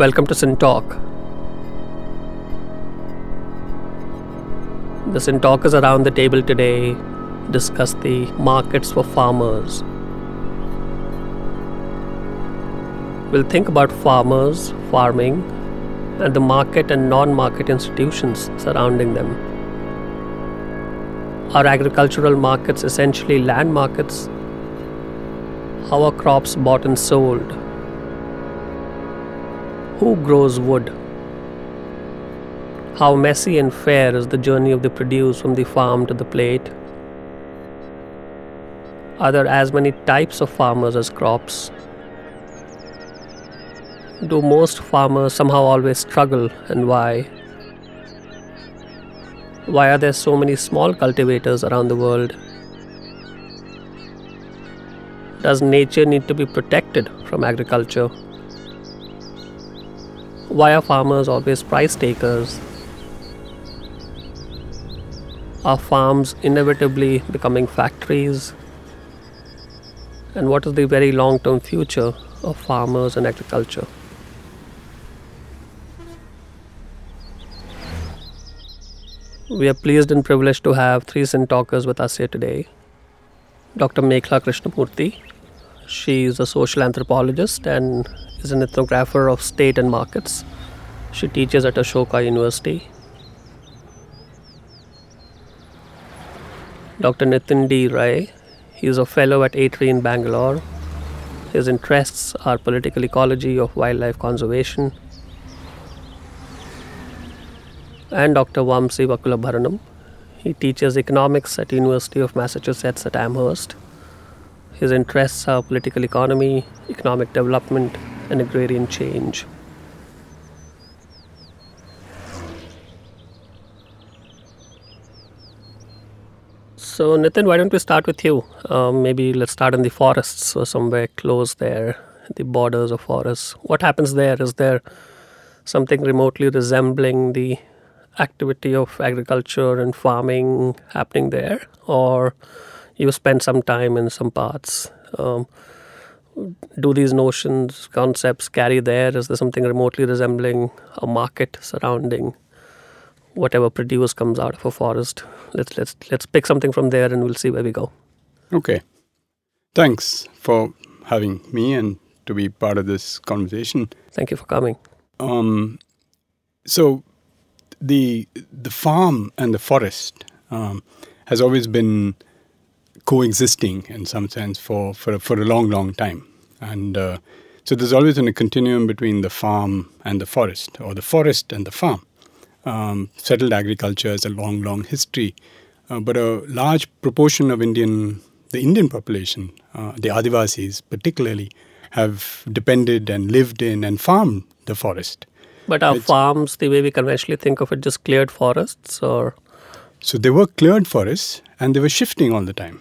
Welcome to Syntalk. The Syntalkers around the table today discuss the markets for farmers. We'll think about farmers, farming, and the market and non-market institutions surrounding them. Are agricultural markets essentially land markets? How are crops bought and sold? Who grows wood? How messy and fair is the journey of the produce from the farm to the plate? Are there as many types of farmers as crops? Do most farmers somehow always struggle, and why? Why are there so many small cultivators around the world? Does nature need to be protected from agriculture? Why are farmers always price takers? Are farms inevitably becoming factories? And what is the very long-term future of farmers and agriculture? We are pleased and privileged to have three Syntalkers with us here today. Dr. Mekhla Krishnamurthy. She is a social anthropologist and is an ethnographer of state and markets. She teaches at Ashoka University. Dr. Nitin D. Rai. He is a fellow at Atri in Bangalore. His interests are political ecology of wildlife conservation. And Dr. Vamsi Vakulabharanam. He teaches economics at University of Massachusetts at Amherst. His interests are political economy, economic development, and agrarian change. So Nitin, why don't we start with you? Maybe let's start in the forests or somewhere close there, the borders of forests. What happens there? Is there something remotely resembling the activity of agriculture and farming happening there, or you spend some time in some parts? Do these notions, concepts carry there? Is there something remotely resembling a market surrounding whatever produce comes out of a forest? Let's pick something from there and we'll see where we go. Okay. Thanks for having me and to be part of this conversation. Thank you for coming. The farm and the forest has always been coexisting in some sense for a long time, and so there's always been a continuum between the farm and the forest, or the forest and the farm. Settled agriculture has a long history, but a large proportion of the Indian population, the Adivasis particularly, have depended and lived in and farmed the forest. But are farms, the way we conventionally think of it, just cleared forests? Or? So they were cleared forests, and they were shifting all the time,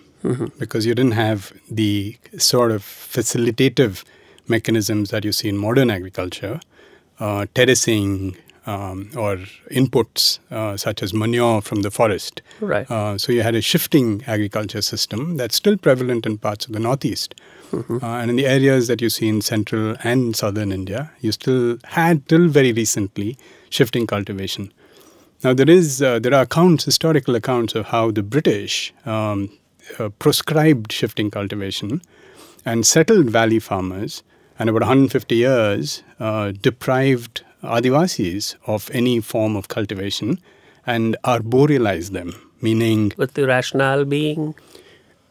because you didn't have the sort of facilitative mechanisms that you see in modern agriculture, terracing or inputs such as manure from the forest. Right. So you had a shifting agriculture system that's still prevalent in parts of the Northeast. And in the areas that you see in central and southern India, you still had, till very recently, shifting cultivation. Now, there are accounts, historical accounts, of how the British proscribed shifting cultivation and settled valley farmers, and about 150 years deprived Adivasis of any form of cultivation and arborealized them, meaning... With the rationale being...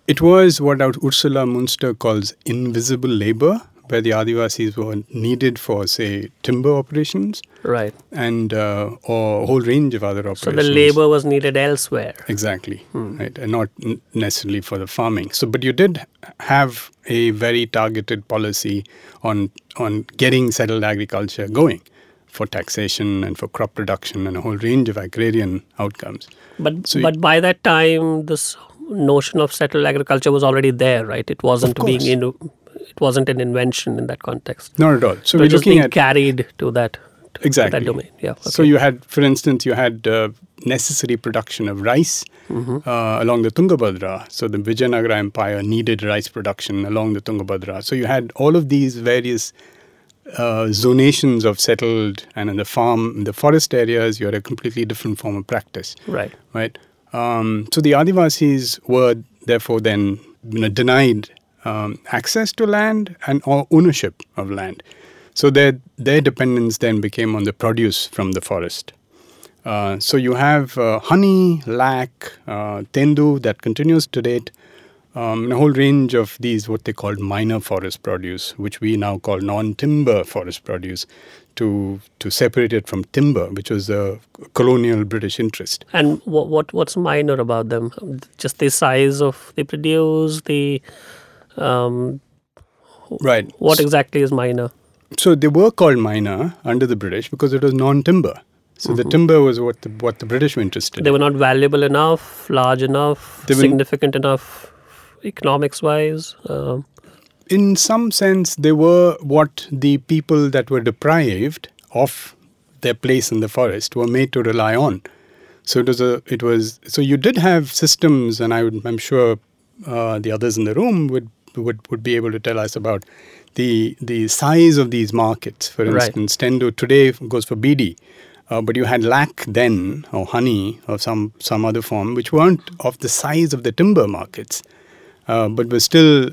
It was what Ursula Munster calls invisible labor, where the Adivasis were needed for, say, timber operations, right, and or a whole range of other operations. So the labor was needed elsewhere. Exactly, right, and not necessarily for the farming. So, but you did have a very targeted policy on getting settled agriculture going, for taxation and for crop production and a whole range of agrarian outcomes. But by that time, this notion of settled agriculture was already there, right? It wasn't it wasn't an invention in that context. Not at all. So we're looking at carried to that to that domain. Yeah. Okay. So you had, for instance, necessary production of rice along the Tungabhadra. So the Vijayanagara Empire needed rice production along the Tungabhadra. So you had all of these various zonations of settled and in the farm, in the forest areas, you had a completely different form of practice. Right. So the Adivasis were therefore then denied access to land and ownership of land. So their dependence then became on the produce from the forest. So you have honey, lac, tendu that continues to date, and a whole range of these what they called minor forest produce, which we now call non-timber forest produce, to separate it from timber, which was a colonial British interest. And what's minor about them? Just the size of they produce, the right. What exactly is minor? So they were called minor under the British because it was non-timber. So the timber was what the British were interested in. They were not valuable enough, large enough, significant enough, economics-wise. In some sense, they were what the people that were deprived of their place in the forest were made to rely on. So it was you did have systems, and I'm sure the others in the room would be able to tell us about the size of these markets. For instance, Tendu today goes for BD. But you had lac then, or honey, or some other form, which weren't of the size of the timber markets, but were still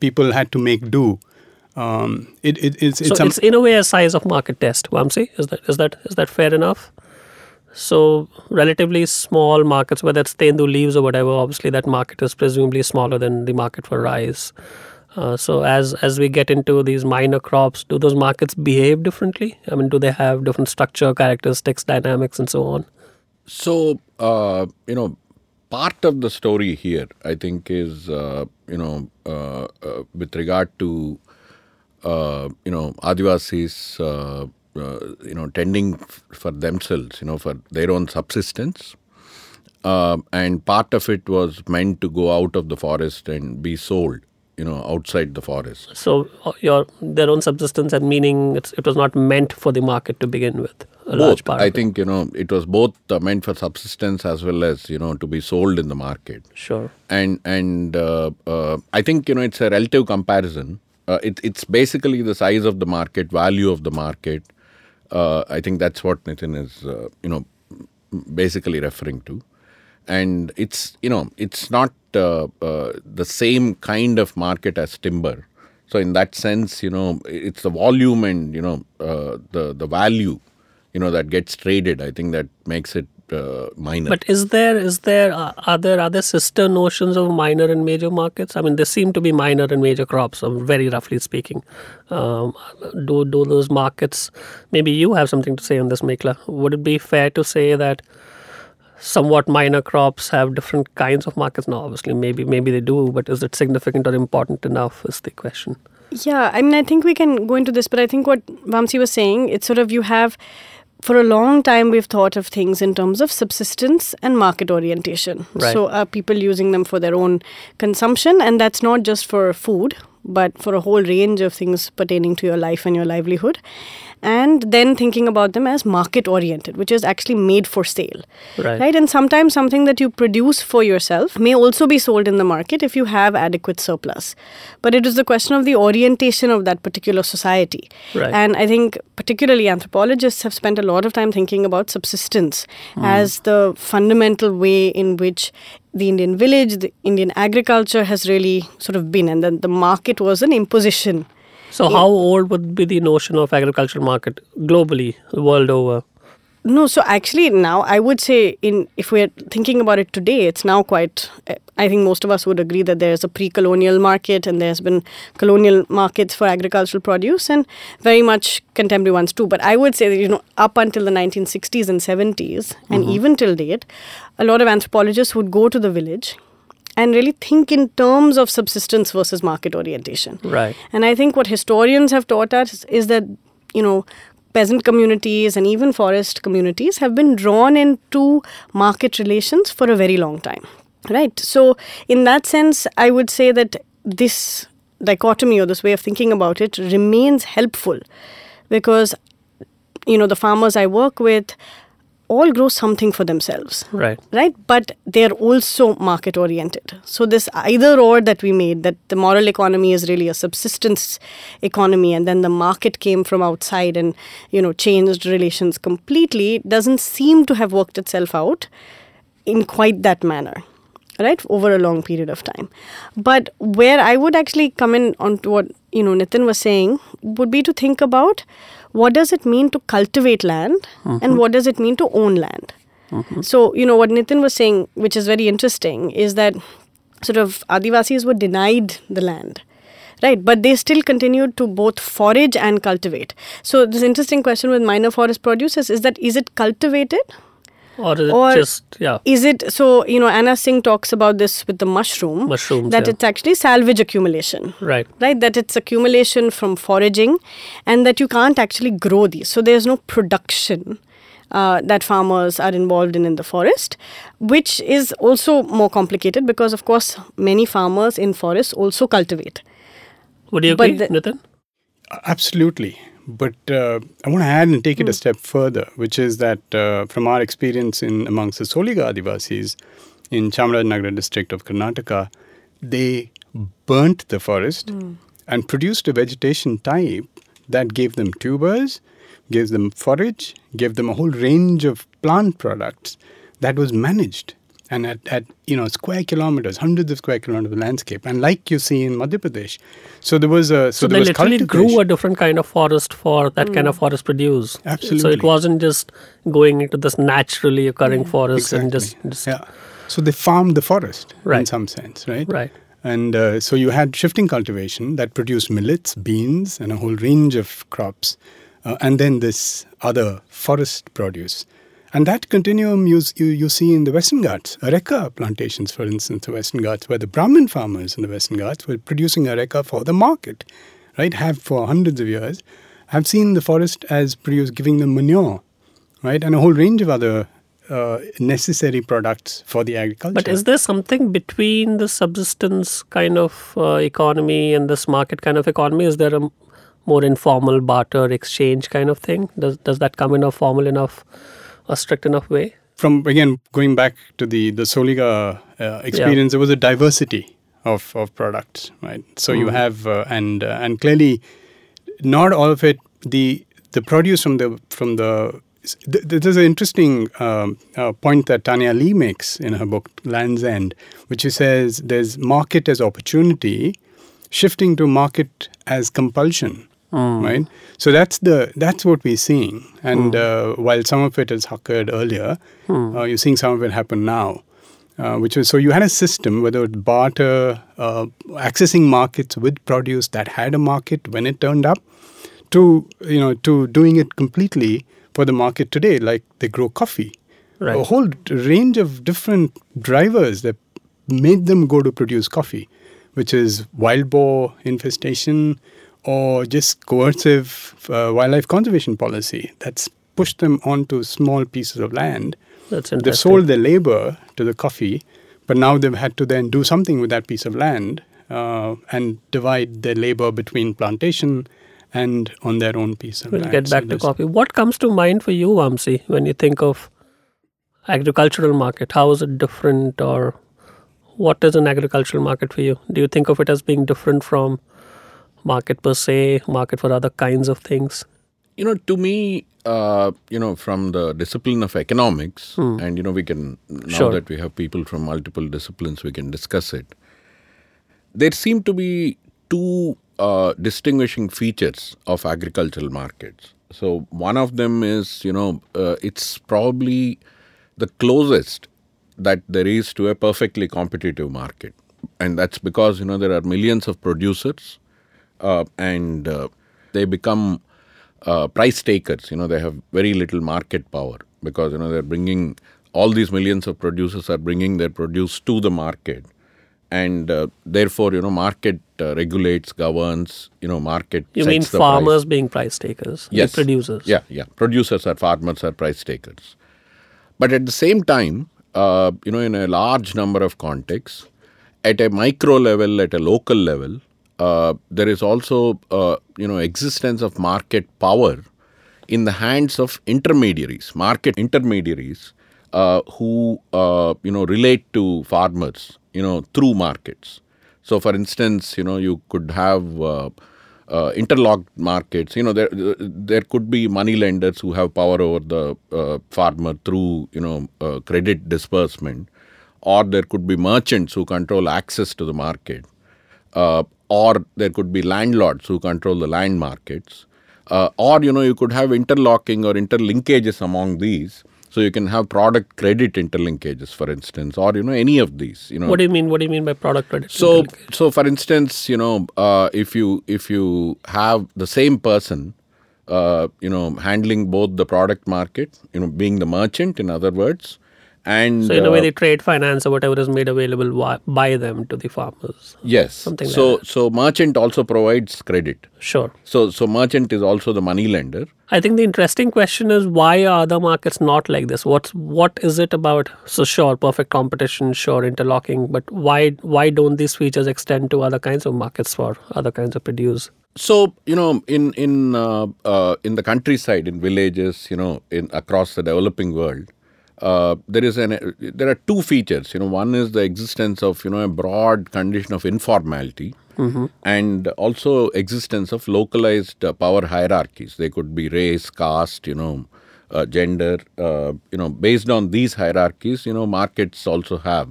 people had to make do. It's in a way a size of market test. Vamsi, is that fair enough? So relatively small markets, whether it's tendu leaves or whatever, obviously that market is presumably smaller than the market for rice. So as we get into these minor crops, do those markets behave differently? I mean, do they have different structure, characteristics, dynamics, and so on? So, part of the story here, I think, is, with regard to, Adivasis, tending for themselves, for their own subsistence. And part of it was meant to go out of the forest and be sold. Outside the forest. So their own subsistence, and meaning it was not meant for the market to begin with. A large part, I think. It was both meant for subsistence as well as to be sold in the market. Sure. And I think it's a relative comparison. It's basically the size of the market, value of the market. I think that's what Nitin is basically referring to. And it's not the same kind of market as timber. So in that sense, it's the volume and, the value, that gets traded. I think that makes it minor. But are there other sister notions of minor and major markets? I mean, there seem to be minor and major crops, very roughly speaking. Do those markets, maybe you have something to say on this, Mekhla. Would it be fair to say that somewhat minor crops have different kinds of markets? Now, obviously, maybe they do, but is it significant or important enough is the question. Yeah, I mean, I think we can go into this, but I think what Vamsi was saying, it's sort of you have, for a long time, we've thought of things in terms of subsistence and market orientation. Right. So are people using them for their own consumption? And that's not just for food, but for a whole range of things pertaining to your life and your livelihood. And then thinking about them as market-oriented, which is actually made for sale. Right? And sometimes something that you produce for yourself may also be sold in the market if you have adequate surplus. But it is the question of the orientation of that particular society. Right. And I think particularly anthropologists have spent a lot of time thinking about subsistence as the fundamental way in which the Indian village, the Indian agriculture has really sort of been. And then the market was an imposition. So how old would be the notion of agricultural market globally, the world over? No, so actually now I would say if we're thinking about it today, it's now quite, I think most of us would agree that there's a pre-colonial market and there's been colonial markets for agricultural produce and very much contemporary ones too. But I would say that, up until the 1960s and 70s and even till date, a lot of anthropologists would go to the village and really think in terms of subsistence versus market orientation. Right. And I think what historians have taught us is that, peasant communities and even forest communities have been drawn into market relations for a very long time. Right. So in that sense, I would say that this dichotomy or this way of thinking about it remains helpful because, the farmers I work with all grow something for themselves. Right. But they're also market oriented. So this either or that we made, that the moral economy is really a subsistence economy and then the market came from outside and, you know, changed relations completely, doesn't seem to have worked itself out in quite that manner, right, over a long period of time. But where I would actually come in on to what, you know, Nitin was saying would be to think about what does it mean to cultivate land and what does it mean to own land. So, you know, what Nitin was saying, which is very interesting, is that sort of Adivasis were denied the land, right? But they still continued to both forage and cultivate. So this interesting question with minor forest producers is that, is it cultivated? Or is it, you know, Anna Singh talks about this with the mushrooms, that it's actually salvage accumulation. Right. That it's accumulation from foraging and that you can't actually grow these. So there's no production that farmers are involved in the forest, which is also more complicated because, of course, many farmers in forests also cultivate. Would you agree, Nitin? Absolutely. But I want to add and take it a step further, which is that from our experience in amongst the Soliga Adivasis in Chamrajnagar district of Karnataka, they burnt the forest and produced a vegetation type that gave them tubers, gave them forage, gave them a whole range of plant products that was managed. And at you know, square kilometers, hundreds of square kilometers of landscape, and like you see in Madhya Pradesh, so they literally grew a different kind of forest for that kind of forest produce. Absolutely. So it wasn't just going into this naturally occurring forest and just. So they farmed the forest in some sense, right? Right. And so you had shifting cultivation that produced millets, beans, and a whole range of crops, and then this other forest produce. And that continuum you see in the Western Ghats, areca plantations, for instance, the Western Ghats, where the Brahmin farmers in the Western Ghats were producing areca for the market, right? Have for hundreds of years, have seen the forest as produced, giving them manure, right? And a whole range of other necessary products for the agriculture. But is there something between the subsistence kind of economy and this market kind of economy? Is there a more informal barter exchange kind of thing? Does that come in a formal enough, a strict enough way? From, again, going back to the Soliga experience, there was a diversity of products, right? So you have, and clearly, not all of it, the produce from the there's an interesting point that Tania Li makes in her book, Land's End, which she says there's market as opportunity, shifting to market as compulsion. Right, so that's what we're seeing, and while some of it has occurred earlier, you're seeing some of it happen now. Which was, so you had a system, whether it's barter, accessing markets with produce that had a market when it turned up, to doing it completely for the market today, like they grow coffee, right. A whole range of different drivers that made them go to produce coffee, which is wild boar infestation. Or just coercive wildlife conservation policy that's pushed them onto small pieces of land. That's interesting. They've sold their labor to the coffee, but now they've had to then do something with that piece of land and divide their labor between plantation and on their own piece of land. We'll get back to coffee. What comes to mind for you, Vamsi, when you think of agricultural market? How is it different, or what is an agricultural market for you? Do you think of it as being different from market per se, market for other kinds of things? You know, to me, from the discipline of economics, and, you know, we can, now that we have people from multiple disciplines, we can discuss it. There seem to be two distinguishing features of agricultural markets. So one of them is, you know, it's probably the closest that there is to a perfectly competitive market. And that's because, you know, there are millions of producers, and they become price takers. You know, they have very little market power because, you know, they're bringing all these millions of producers are bringing their produce to the market, and therefore, you know, market regulates, governs. You know, market. You mean farmers price. Being price takers? Yes, the producers. Yeah. Producers are farmers are price takers, but at the same time, you know, in a large number of contexts, at a micro level, at a local level. There is also, existence of market power in the hands of intermediaries, market intermediaries, who relate to farmers, through markets. So, for instance, you could have interlocked markets. There could be money lenders who have power over the farmer through credit disbursement, or there could be merchants who control access to the market, or there could be landlords who control the land markets, or you could have interlocking or interlinkages among these. So you can have product credit interlinkages, for instance, or any of these. What do you mean? What do you mean by product credit? So for instance, if you have the same person, handling both the product market, being the merchant, in other words, and so in a way, they trade finance or whatever is made available by them to the farmers. Yes. Something like that. So merchant also provides credit. Sure. So merchant is also the money lender. I think the interesting question is, why are other markets not like this? What is it about? So sure, perfect competition, sure, interlocking, but why don't these features extend to other kinds of markets for other kinds of produce? So in the countryside, in villages, across the developing world, there are two features. One is the existence of a broad condition of informality. Mm-hmm. And also existence of localized power hierarchies. They could be race, caste, gender. Based on these hierarchies, markets also have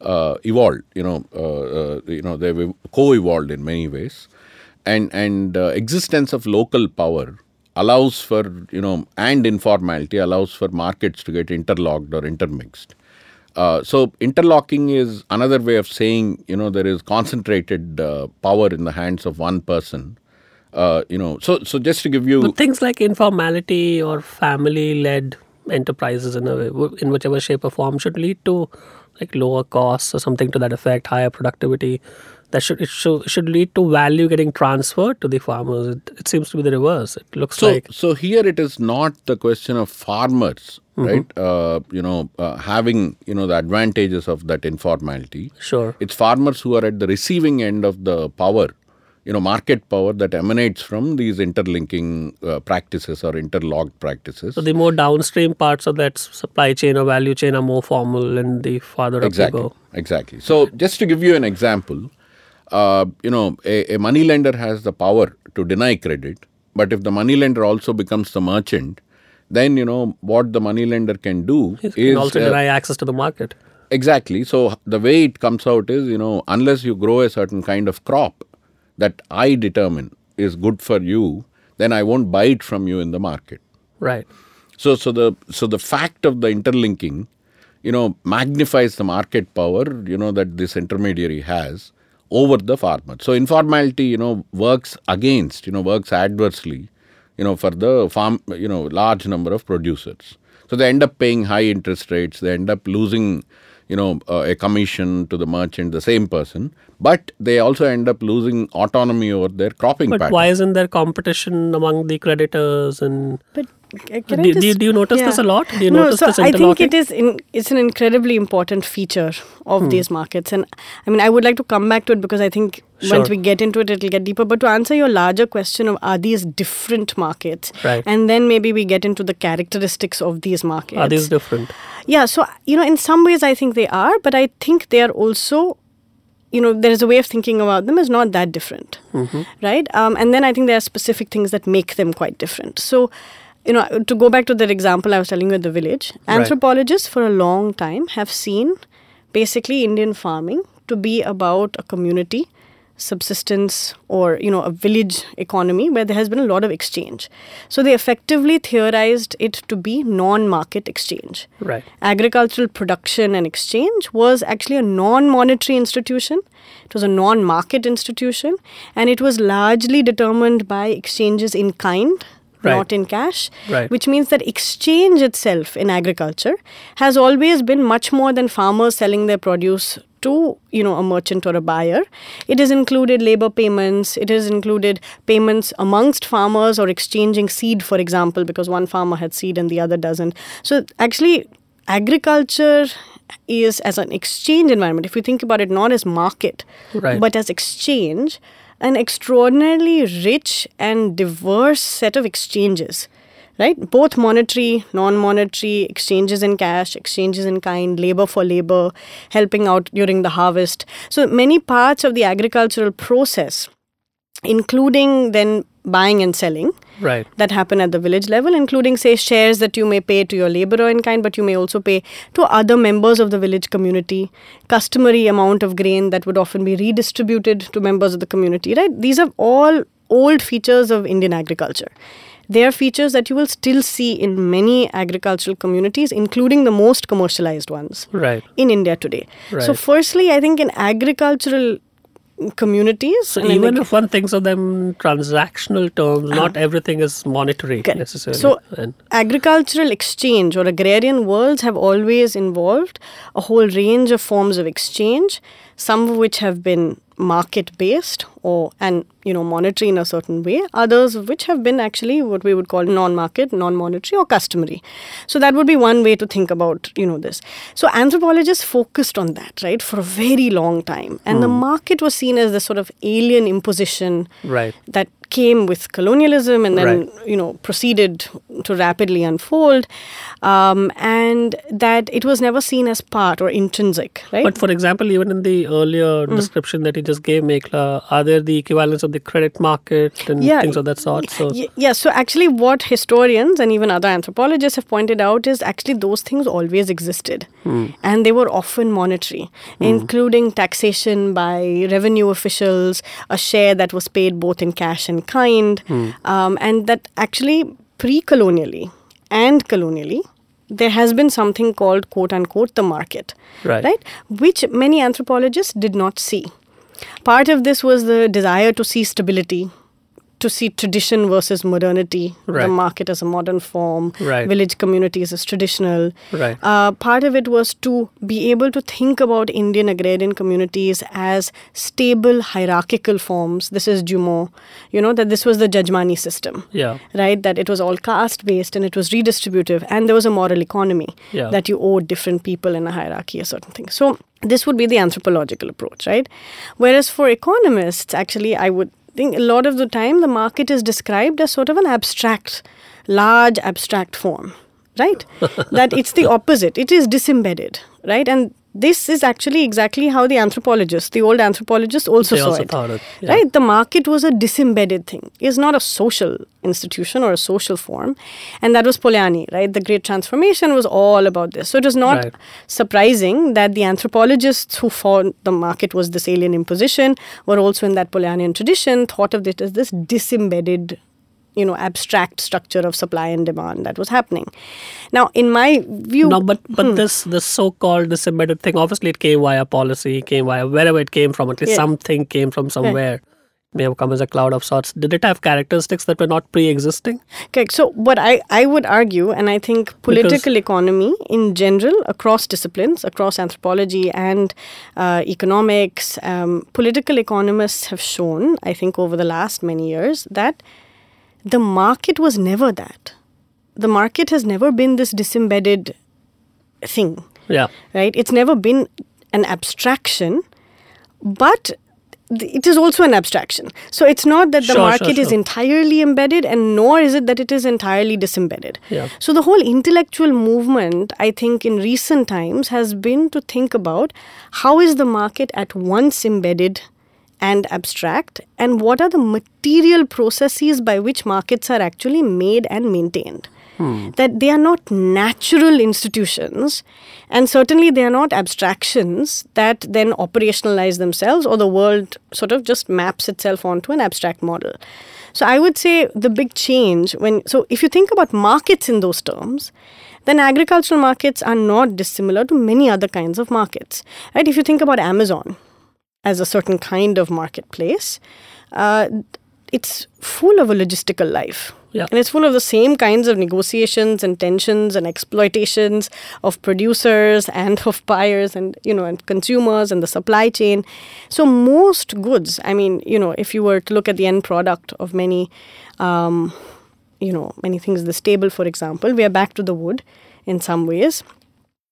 evolved. They've co-evolved in many ways. And existence of local power allows for and informality allows for markets to get interlocked or intermixed. So interlocking is another way of saying, there is concentrated power in the hands of one person. So just to give you... But things like informality or family-led enterprises in a way, in whichever shape or form, should lead to like lower costs or something to that effect, higher productivity. It should lead to value getting transferred to the farmers. It seems to be the reverse. It looks like. So here it is not the question of farmers, mm-hmm. right? Having the advantages of that informality. Sure. It's farmers who are at the receiving end of the power, market power that emanates from these interlinking practices or interlocked practices. So the more downstream parts of that supply chain or value chain are more formal, and the farther up you go. Exactly. So just to give you an example. A moneylender has the power to deny credit, but if the moneylender also becomes the merchant, then what the moneylender can do is also deny access to the market. Exactly. So the way it comes out is, unless you grow a certain kind of crop that I determine is good for you, then I won't buy it from you in the market. Right. So the fact of the interlinking, magnifies the market power, that this intermediary has over the farmer. So informality, works against, works adversely, for the farm, large number of producers. So they end up paying high interest rates. They end up losing, a commission to the merchant, the same person. But they also end up losing autonomy over their cropping pattern. But why isn't there competition among the creditors? Do you notice this a lot? Do you notice this interlocking? I think it's an incredibly important feature of these markets. And I mean, I would like to come back to it because I think once we get into it, it'll get deeper. But to answer your larger question of, are these different markets? Right. And then maybe we get into the characteristics of these markets. Are these different? Yeah. So, in some ways I think they are, but I think they are also... there is a way of thinking about them is not that different, mm-hmm. right? And then I think there are specific things that make them quite different. So, to go back to that example I was telling you at the village, anthropologists for a long time have seen basically Indian farming to be about a community subsistence or, a village economy where there has been a lot of exchange. So they effectively theorized it to be non-market exchange. Right. Agricultural production and exchange was actually a non-monetary institution. It was a non-market institution, and it was largely determined by exchanges in kind, not in cash, which means that exchange itself in agriculture has always been much more than farmers selling their produce to, a merchant or a buyer. It has included labor payments. It has included payments amongst farmers or exchanging seed, for example, because one farmer had seed and the other doesn't. So actually, agriculture is as an exchange environment, if you think about it not as market, but as exchange, an extraordinarily rich and diverse set of exchanges right? Both monetary, non-monetary, exchanges in cash, exchanges in kind, labor for labor, helping out during the harvest. So many parts of the agricultural process, including then buying and selling, right, that happen at the village level, including, say, shares that you may pay to your laborer in kind, but you may also pay to other members of the village community, customary amount of grain that would often be redistributed to members of the community, right? These are all old features of Indian agriculture. They are features that you will still see in many agricultural communities, including the most commercialized ones, right, in India today. Right. So firstly, I think in agricultural communities. So even if one thinks of them in transactional terms, not everything is monetary necessarily. So agricultural exchange or agrarian worlds have always involved a whole range of forms of exchange, some of which have been market-based or monetary in a certain way, others of which have been actually what we would call non-market, non-monetary or customary. So that would be one way to think about, this. So anthropologists focused on that, right, for a very long time. And the market was seen as the sort of alien imposition, right, that came with colonialism and then, right, proceeded to rapidly unfold. And that it was never seen as part or intrinsic, right? But for example, even in the earlier description that you just gave, Mekhla, are there the equivalents of the credit market and things of that sort? So so actually what historians and even other anthropologists have pointed out is actually those things always existed. And they were often monetary, including taxation by revenue officials, a share that was paid both in cash and kind, and that actually pre-colonially and colonially, there has been something called, quote-unquote, the market, right? Which many anthropologists did not see. Part of this was the desire to see stability, to see tradition versus modernity, the market as a modern form, village communities as traditional. Part of it was to be able to think about Indian agrarian communities as stable hierarchical forms. This is Jumo, that this was the Jajmani system, right? That it was all caste-based and it was redistributive and there was a moral economy that you owed different people in a hierarchy or certain things. So this would be the anthropological approach, right? Whereas for economists, actually, I think a lot of the time the market is described as sort of an large abstract form, right? That it's the opposite. It is disembedded, right? And this is actually exactly how the old anthropologists also saw it. Right? The market was a disembedded thing. It's not a social institution or a social form. And that was Polanyi, right? The Great Transformation was all about this. So it was not surprising that the anthropologists who thought the market was this alien imposition were also in that Polanyian tradition, thought of it as this disembedded, abstract structure of supply and demand that was happening. Now, in my view... No, but this so-called disembedded thing, obviously it came via policy, wherever it came from, at least something came from somewhere. May have come as a cloud of sorts. Did it have characteristics that were not pre-existing? Okay, so what I would argue, and I think political economy in general, across disciplines, across anthropology and economics, political economists have shown, I think over the last many years, that the market was never that. The market has never been this disembedded thing. Yeah. Right? It's never been an abstraction, but it is also an abstraction. So it's not that the market is entirely embedded, and nor is it that it is entirely disembedded. Yeah. So the whole intellectual movement, I think, in recent times has been to think about how is the market at once embedded and abstract, and what are the material processes by which markets are actually made and maintained. That they are not natural institutions, and certainly they are not abstractions that then operationalize themselves, or the world sort of just maps itself onto an abstract model. So I would say the big change if you think about markets in those terms, then agricultural markets are not dissimilar to many other kinds of markets. Right? If you think about Amazon as a certain kind of marketplace, it's full of a logistical life. Yeah. And it's full of the same kinds of negotiations and tensions and exploitations of producers and of buyers and, and consumers and the supply chain. So most goods, if you were to look at the end product of many, many things, this table, for example, we are back to the wood in some ways.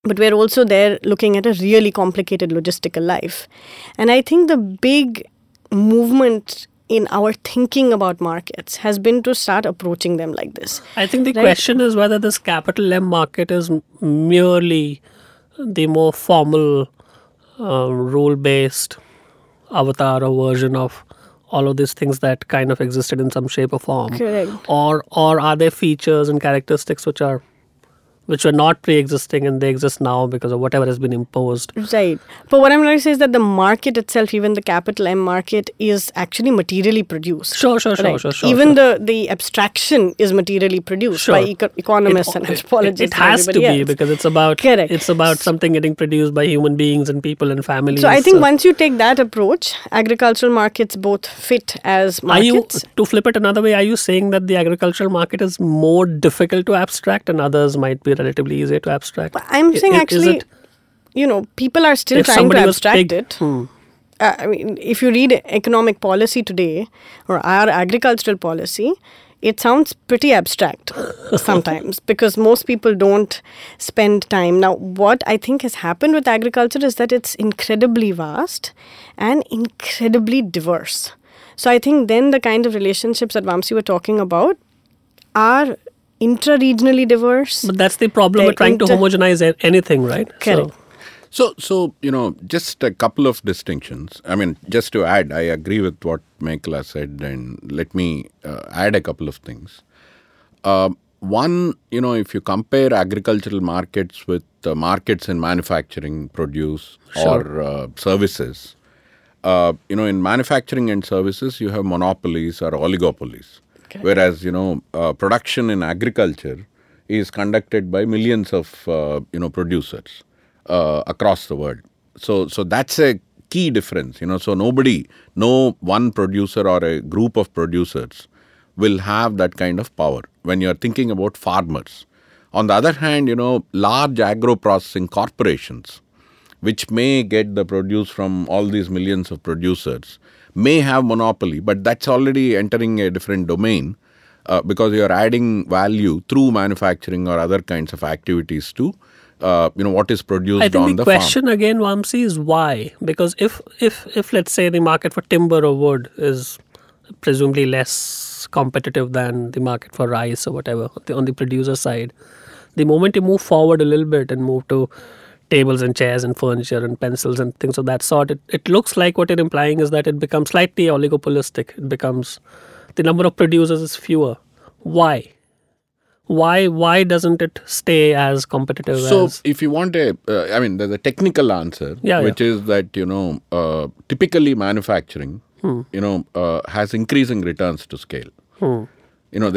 But we're also there looking at a really complicated logistical life. And I think the big movement in our thinking about markets has been to start approaching them like this. I think the question is whether this capital M market is merely the more formal, rule-based avatar or version of all of these things that kind of existed in some shape or form. Correct. Or are there features and characteristics which were not pre-existing and they exist now because of whatever has been imposed. Right. But what I'm trying to say is that the market itself, even the capital M market, is actually materially produced. Sure. Even the abstraction is materially produced by economists and anthropologists. It has to be because it's about something getting produced by human beings and people and families. So I think once you take that approach, agricultural markets both fit as markets. To flip it another way, are you saying that the agricultural market is more difficult to abstract and others might be relatively easier to abstract? I'm saying people are still trying to abstract it. I mean, if you read economic policy today or our agricultural policy, it sounds pretty abstract sometimes because most people don't spend time. Now, what I think has happened with agriculture is that it's incredibly vast and incredibly diverse. So I think then the kind of relationships that Vamsi were talking about are intra-regionally diverse. But that's the problem with trying to homogenize anything, right? Correct. So, just a couple of distinctions. I mean, just to add, I agree with what Mekhla said, and let me add a couple of things. One, if you compare agricultural markets with markets in manufacturing, produce, or services, in manufacturing and services, you have monopolies or oligopolies. Whereas, production in agriculture is conducted by millions of, producers across the world. So that's a key difference, So no one producer or a group of producers will have that kind of power when you're thinking about farmers. On the other hand, large agro-processing corporations, which may get the produce from all these millions of producers, may have monopoly, but that's already entering a different domain because you're adding value through manufacturing or other kinds of activities to, what is produced on the farm. I think the question again, Vamsi, is why? Because if let's say the market for timber or wood is presumably less competitive than the market for rice or whatever on the producer side, the moment you move forward a little bit and move to tables and chairs and furniture and pencils and things of that sort, it looks like what you're implying is that it becomes slightly oligopolistic. It becomes the number of producers is fewer. Why doesn't it stay as competitive? So if you want there's a technical answer, is that, typically manufacturing, has increasing returns to scale. There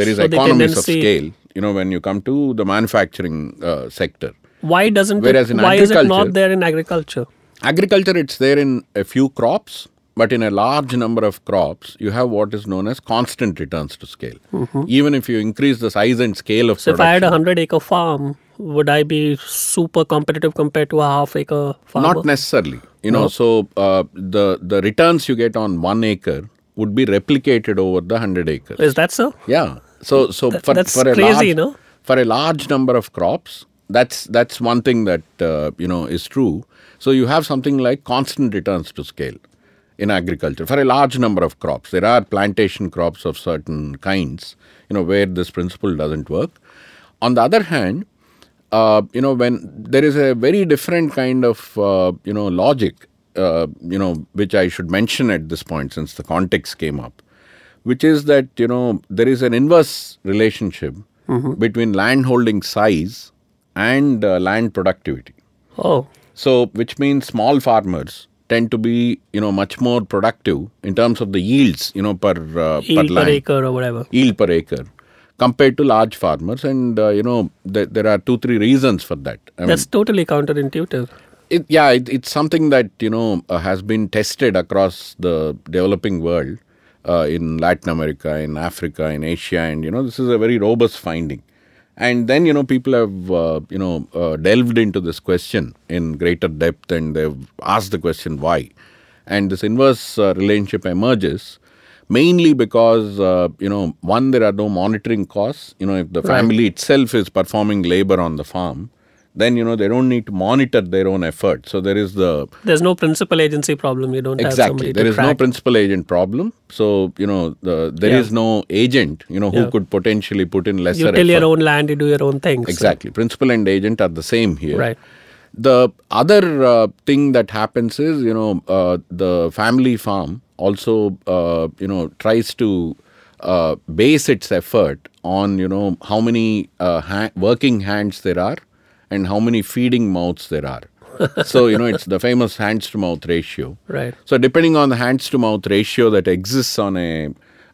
is economies of scale, when you come to the manufacturing sector. Why is it not there in agriculture? Agriculture, it's there in a few crops, but in a large number of crops, you have what is known as constant returns to scale. Mm-hmm. Even if you increase the size and scale of production. So if I had a 100-acre farm, would I be super competitive compared to a half-acre farm? Not necessarily. The returns you get on 1 acre would be replicated over the 100 acres. Is that so? Yeah. So for a large number of crops, that's one thing that is true. So you have something like constant returns to scale in agriculture for a large number of crops. There are plantation crops of certain kinds, where this principle doesn't work. On the other hand, when there is a very different kind of logic, which I should mention at this point since the context came up, which is that there is an inverse relationship between land holding size and land productivity. Oh. So, which means small farmers tend to be, much more productive in terms of the yields, per land. Yield per acre or whatever. Yield per acre compared to large farmers. And, there are 2-3 reasons for that. That's totally counterintuitive. It's something that, has been tested across the developing world, in Latin America, in Africa, in Asia. And, this is a very robust finding. And then, people have, delved into this question in greater depth and they've asked the question why. And this inverse relationship emerges mainly because, one, there are no monitoring costs. If the family itself is performing labor on the farm, then, you know, they don't need to monitor their own effort. So there's no principal agency problem. You don't have somebody to track. Exactly. There is no principal agent problem. So, you know, there is no agent, you know, who could potentially put in lesser effort. You till your own land, you do your own things. Exactly. So. Principal and agent are the same here. Right. The other thing that happens is, you know, the family farm also, you know, tries to base its effort on, you know, how many working hands there are and how many feeding mouths there are. So, you know, it's the famous hands to mouth ratio. Right. So, depending on the hands to mouth ratio that exists on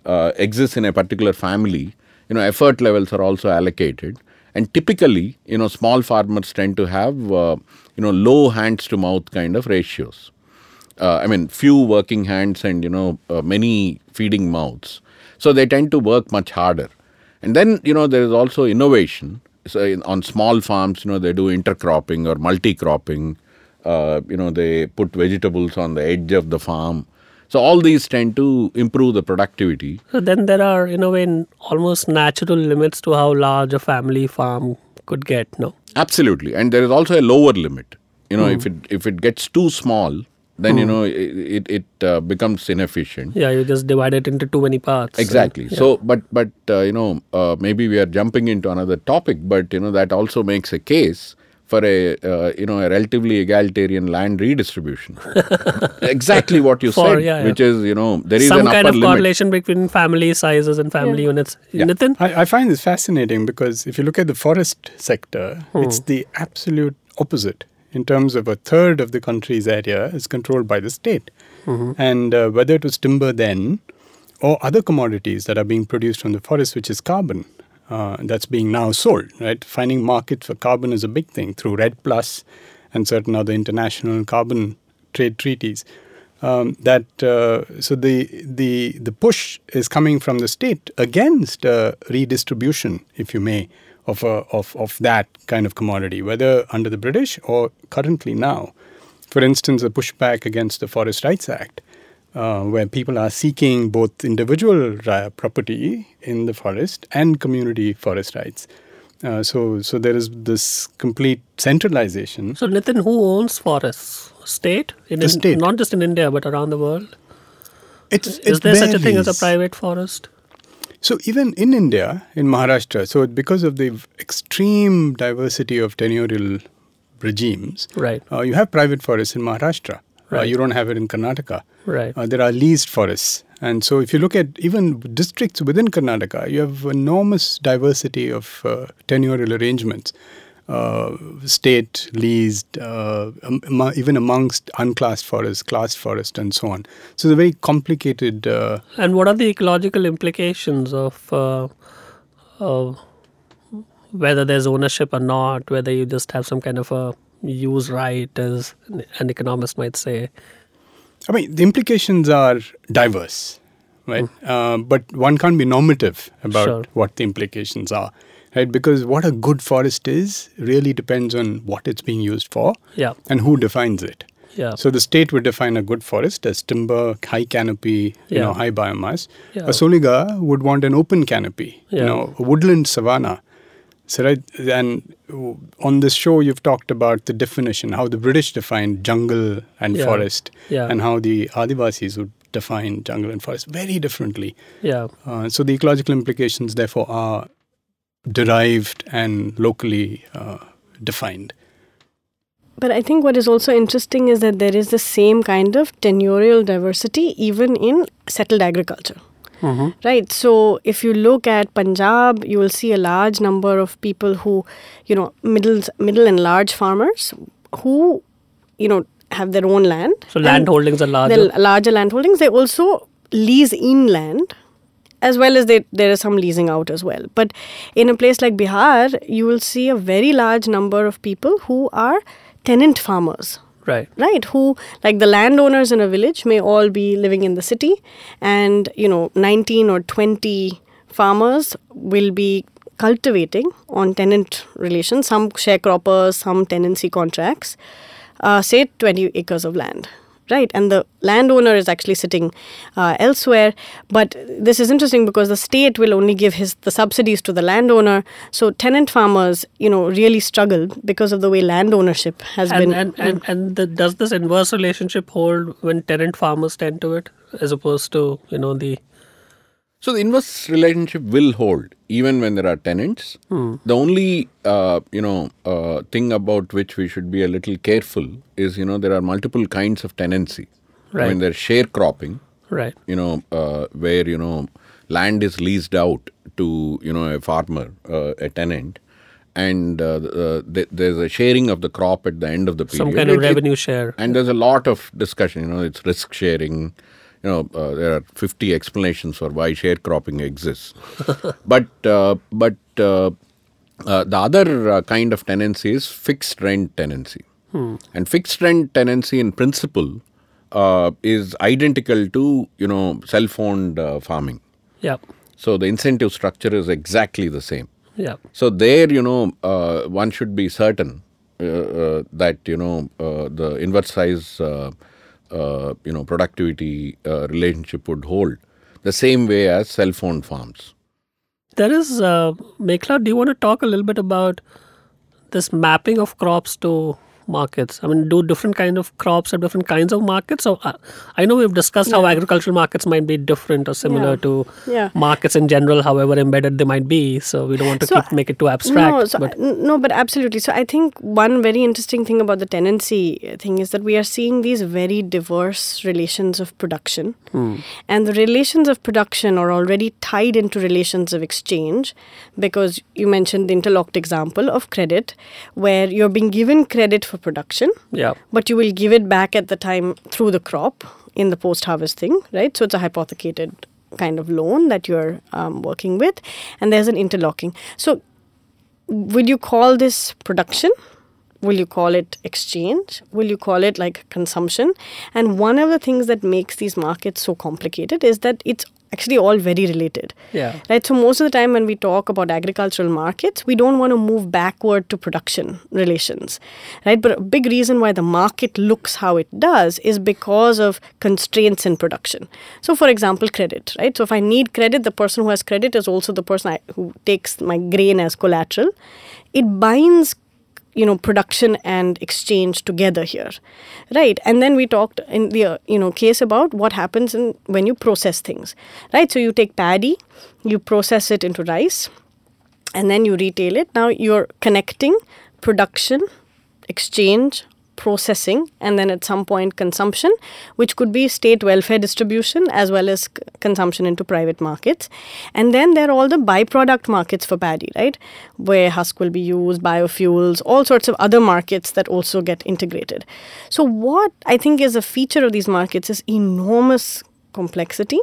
exists in a particular family, you know, effort levels are also allocated. And typically, you know, small farmers tend to have, you know, low hands to mouth kind of ratios. I mean, few working hands and, you know, many feeding mouths. So, they tend to work much harder. And then, you know, there is also innovation. So, on small farms, you know, they do intercropping or multi-cropping. You know, they put vegetables on the edge of the farm. So, all these tend to improve the productivity. So, then there are, in a way, almost natural limits to how large a family farm could get, no? Absolutely. And there is also a lower limit. You know, if it gets too small, then, you know, it becomes inefficient. Yeah, you just divide it into too many parts. Exactly. And, yeah. So, but you know, maybe we are jumping into another topic, but, you know, that also makes a case for a relatively egalitarian land redistribution. Exactly what you said, which is, you know, there is some kind of correlation between family sizes and family units. Yeah. Nitin? I find this fascinating because if you look at the forest sector, it's the absolute opposite in terms of a third of the country's area is controlled by the state. And whether it was timber then or other commodities that are being produced from the forest, which is carbon, that's being now sold, right? Finding market for carbon is a big thing through REDD Plus and certain other international carbon trade treaties. So the push is coming from the state against redistribution, if you may, of that kind of commodity, whether under the British or currently now. For instance, the pushback against the Forest Rights Act, where people are seeking both individual property in the forest and community forest rights. So there is this complete centralization. So, Nitin, who owns forests? State? The state. Not just in India, but around the world? Is there such a thing as a private forest? So, even in India, in Maharashtra, so because of the extreme diversity of tenurial regimes, right. You have private forests in Maharashtra. Right. You don't have it in Karnataka. Right. There are leased forests. And so if you look at even districts within Karnataka, you have enormous diversity of tenurial arrangements, state, leased, even amongst unclassed forests, classed forests, and so on. So it's a very complicated... And what are the ecological implications of... whether there's ownership or not, whether you just have some kind of a use right, as an economist might say? I mean, the implications are diverse, right? But one can't be normative about what the implications are, right? Because what a good forest is really depends on what it's being used for and who defines it. Yeah. So, the state would define a good forest as timber, high canopy, you know, high biomass. Yeah. A Soliga would want an open canopy, you know, a woodland savanna. So, right, and on this show, you've talked about the definition, how the British defined jungle and forest, and how the Adivasis would define jungle and forest very differently. Yeah. So, the ecological implications, therefore, are derived and locally defined. But I think what is also interesting is that there is the same kind of tenurial diversity even in settled agriculture. Right. So, if you look at Punjab, you will see a large number of people who, you know, middle and large farmers who, you know, have their own land. So, land holdings are larger. Larger land holdings. They also lease in land as well as there is some leasing out as well. But in a place like Bihar, you will see a very large number of people who are tenant farmers. Right. Who, like the landowners in a village, may all be living in the city, and you know, 19 or 20 farmers will be cultivating on tenant relations. Some sharecroppers, some tenancy contracts. Say 20 acres of land. right? And the landowner is actually sitting elsewhere. But this is interesting because the state will only give the subsidies to the landowner. So tenant farmers, really struggle because of the way land ownership has been. Does this inverse relationship hold when tenant farmers tend to it as opposed to, the... So the inverse relationship will hold even when there are tenants. The only, thing about which we should be a little careful is, there are multiple kinds of tenancy. Right. I mean, there's sharecropping, right? Where, land is leased out to, a farmer, a tenant. And there's a sharing of the crop at the end of the period. Some kind of revenue share. And there's a lot of discussion, it's risk sharing. There are 50 explanations for why sharecropping exists. But the other kind of tenancy is fixed rent tenancy. And fixed rent tenancy in principle is identical to, self-owned farming. Yeah. So the incentive structure is exactly the same. Yeah. So there, one should be certain that, the inverse size productivity relationship would hold the same way as self-owned farms. There is, Mekhla, do you want to talk a little bit about this mapping of crops to markets? I mean, do different kind of crops have different kinds of markets? So, I know we've discussed how agricultural markets might be different or similar to markets in general, however embedded they might be. So we don't want to make it too abstract. No, but absolutely. So I think one very interesting thing about the tenancy thing is that we are seeing these very diverse relations of production. And the relations of production are already tied into relations of exchange, because you mentioned the interlocked example of credit, where you're being given credit for production, but you will give it back at the time through the crop in the post-harvest thing, right? So it's a hypothecated kind of loan that you're working with, and there's an interlocking. So will you call this production? Will you call it exchange? Will you call it like consumption? And one of the things that makes these markets so complicated is that it's actually all very related. Yeah. Right. So most of the time when we talk about agricultural markets, we don't want to move backward to production relations. Right. But a big reason why the market looks how it does is because of constraints in production. So for example, credit, right? So if I need credit, the person who has credit is also the person who takes my grain as collateral. It binds production and exchange together here, right? And then we talked in the, case about what happens when you process things, right? So you take paddy, you process it into rice, and then you retail it. Now you're connecting production, exchange, processing, and then at some point consumption, which could be state welfare distribution as well as consumption into private markets. And then there are all the byproduct markets for paddy, right? Where husk will be used, biofuels, all sorts of other markets that also get integrated. So what I think is a feature of these markets is enormous complexity,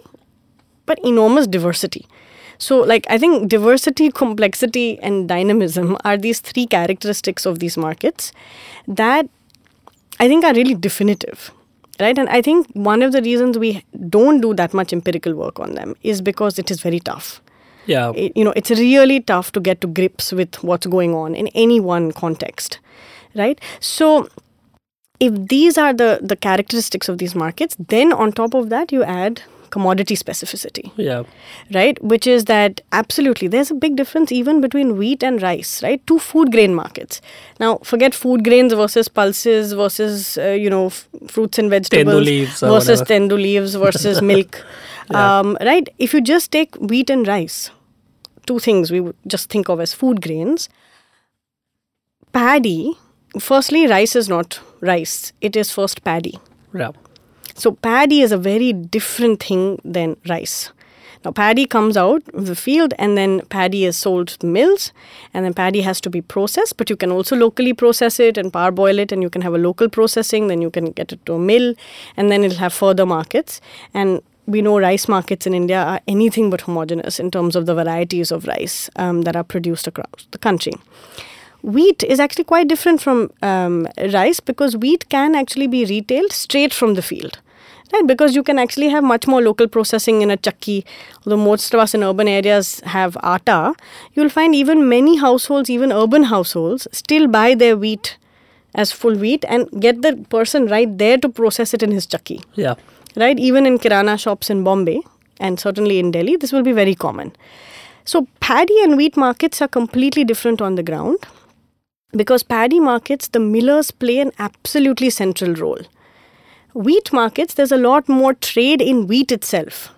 but enormous diversity. So, I think diversity, complexity, and dynamism are these three characteristics of these markets that I think are really definitive, right? And I think one of the reasons we don't do that much empirical work on them is because it is very tough. Yeah. It's really tough to get to grips with what's going on in any one context, right? So if these are the characteristics of these markets, then on top of that, you add commodity specificity, right? Which is that absolutely there's a big difference even between wheat and rice, right? Two food grain markets. Now forget food grains versus pulses versus fruits and vegetables versus tendu leaves versus milk, right? If you just take wheat and rice, two things we would just think of as food grains. Paddy, firstly, rice is not rice; it is first paddy. Yeah. So paddy is a very different thing than rice. Now paddy comes out of the field and then paddy is sold to the mills, and then paddy has to be processed, but you can also locally process it and parboil it, and you can have a local processing, then you can get it to a mill, and then it'll have further markets. And we know rice markets in India are anything but homogeneous in terms of the varieties of rice that are produced across the country. Wheat is actually quite different from rice, because wheat can actually be retailed straight from the field. Right, because you can actually have much more local processing in a chakki. Although most of us in urban areas have atta, you'll find even many households, even urban households, still buy their wheat as full wheat and get the person right there to process it in his chakki. Yeah. Right? Even in Kirana shops in Bombay and certainly in Delhi, this will be very common. So paddy and wheat markets are completely different on the ground because paddy markets, the millers play an absolutely central role. Wheat markets, there's a lot more trade in wheat itself,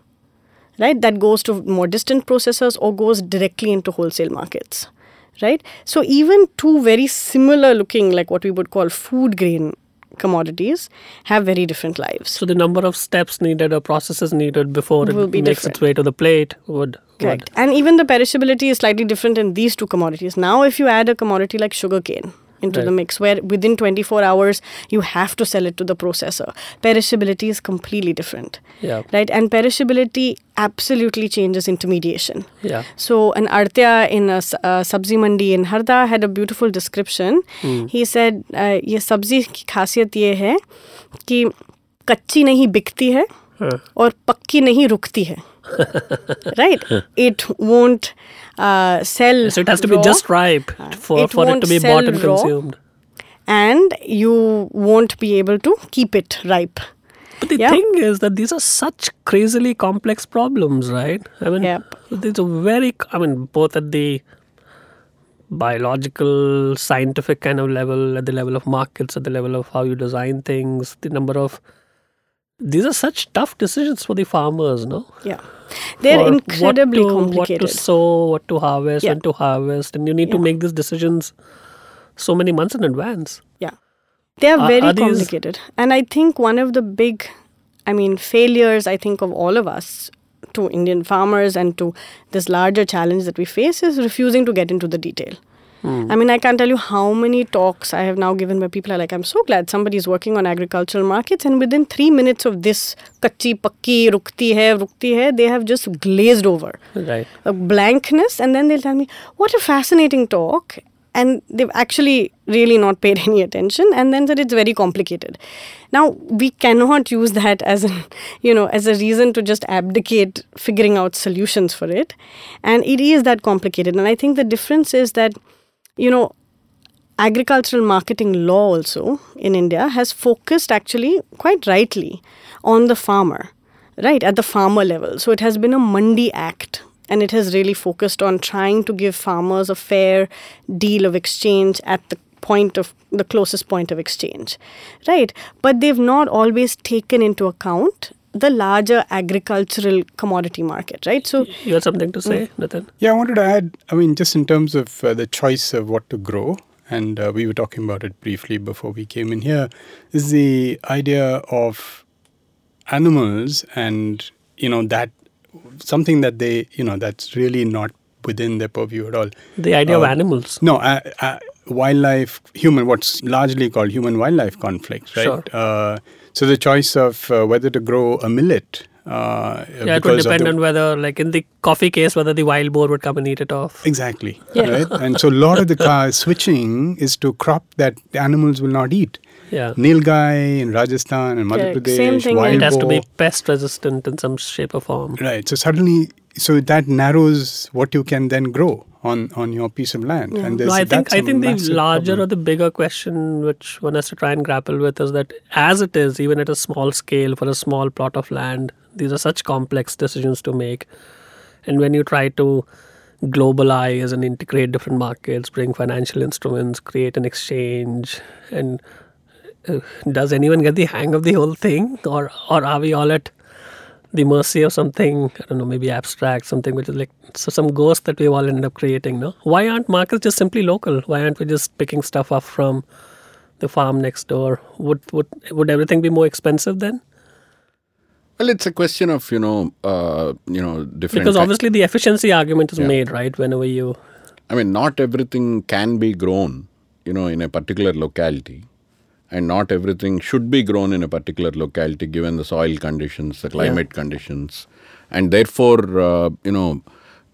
right? That goes to more distant processors or goes directly into wholesale markets, right? So even two very similar looking, like what we would call food grain commodities, have very different lives. So the number of steps needed or processes needed before it makes its way to the plate would... Correct. And even the perishability is slightly different in these two commodities. Now if you add a commodity like sugarcane into the mix, where within 24 hours you have to sell it to the processor, perishability is completely different. Yeah. Right? And perishability absolutely changes intermediation. Yeah. So an artya in a sabzi mandi in Harda had a beautiful description. He said, "Ye sabzi ki khasiyat ye hai ki kachi nahi bikti hai aur pakki nahi rukti hai." Right? It won't sell. So it has to be just ripe for it to be bought and consumed. And you won't be able to keep it ripe. But the thing is that these are such crazily complex problems, right? I mean, these are very, both at the biological, scientific kind of level, at the level of markets, at the level of how you design things, the number of... These are such tough decisions for the farmers, no? Yeah. They're incredibly complicated. What to sow, what to harvest, when to harvest. And you need to make these decisions so many months in advance. Yeah. They are very complicated. And I think one of the big, failures, I think, of all of us, to Indian farmers and to this larger challenge that we face, is refusing to get into the detail. I can't tell you how many talks I have now given where people are like, I'm so glad somebody's working on agricultural markets. And within 3 minutes of this, kachi, pakki, rukti hai, they have just glazed over. Right. A blankness. And then they'll tell me, what a fascinating talk. And they've actually really not paid any attention. And then that it's very complicated. Now, we cannot use that as a reason to just abdicate figuring out solutions for it. And it is that complicated. And I think the difference is that agricultural marketing law also in India has focused actually quite rightly on the farmer, right, at the farmer level. So it has been a Mandi Act and it has really focused on trying to give farmers a fair deal of exchange at the closest point of exchange, right? But they've not always taken into account the larger agricultural commodity market, right? So you had something to say, Nitin? Yeah, I wanted to add, just in terms of the choice of what to grow, and we were talking about it briefly before we came in here, is the idea of animals and, that something that they, that's really not within their purview at all. The idea of animals? No, wildlife, what's largely called human-wildlife conflict, right? Sure. So the choice of whether to grow a millet. It would depend on whether, like in the coffee case, whether the wild boar would come and eat it off. Exactly. Yeah. Right? And so a lot of the switching is to crop that animals will not eat. Yeah. Nilgai in Rajasthan and Madhya Pradesh, same thing, wild boar. It has to be pest resistant in some shape or form. Right. So suddenly, that narrows what you can then grow on your piece of land. Yeah. And I think the larger problem, or the bigger question which one has to try and grapple with, is that as it is, even at a small scale for a small plot of land, these are such complex decisions to make. And when you try to globalize and integrate different markets, bring financial instruments, create an exchange, and does anyone get the hang of the whole thing? Or are we all at the mercy of something, I don't know, maybe abstract, something which is like some ghost that we've all ended up creating, no? Why aren't markets just simply local? Why aren't we just picking stuff up from the farm next door? Would everything be more expensive then? Well, it's a question of, different... Because obviously the efficiency argument is made, right? Whenever you... not everything can be grown, in a particular locality. And not everything should be grown in a particular locality given the soil conditions, the climate conditions. And therefore,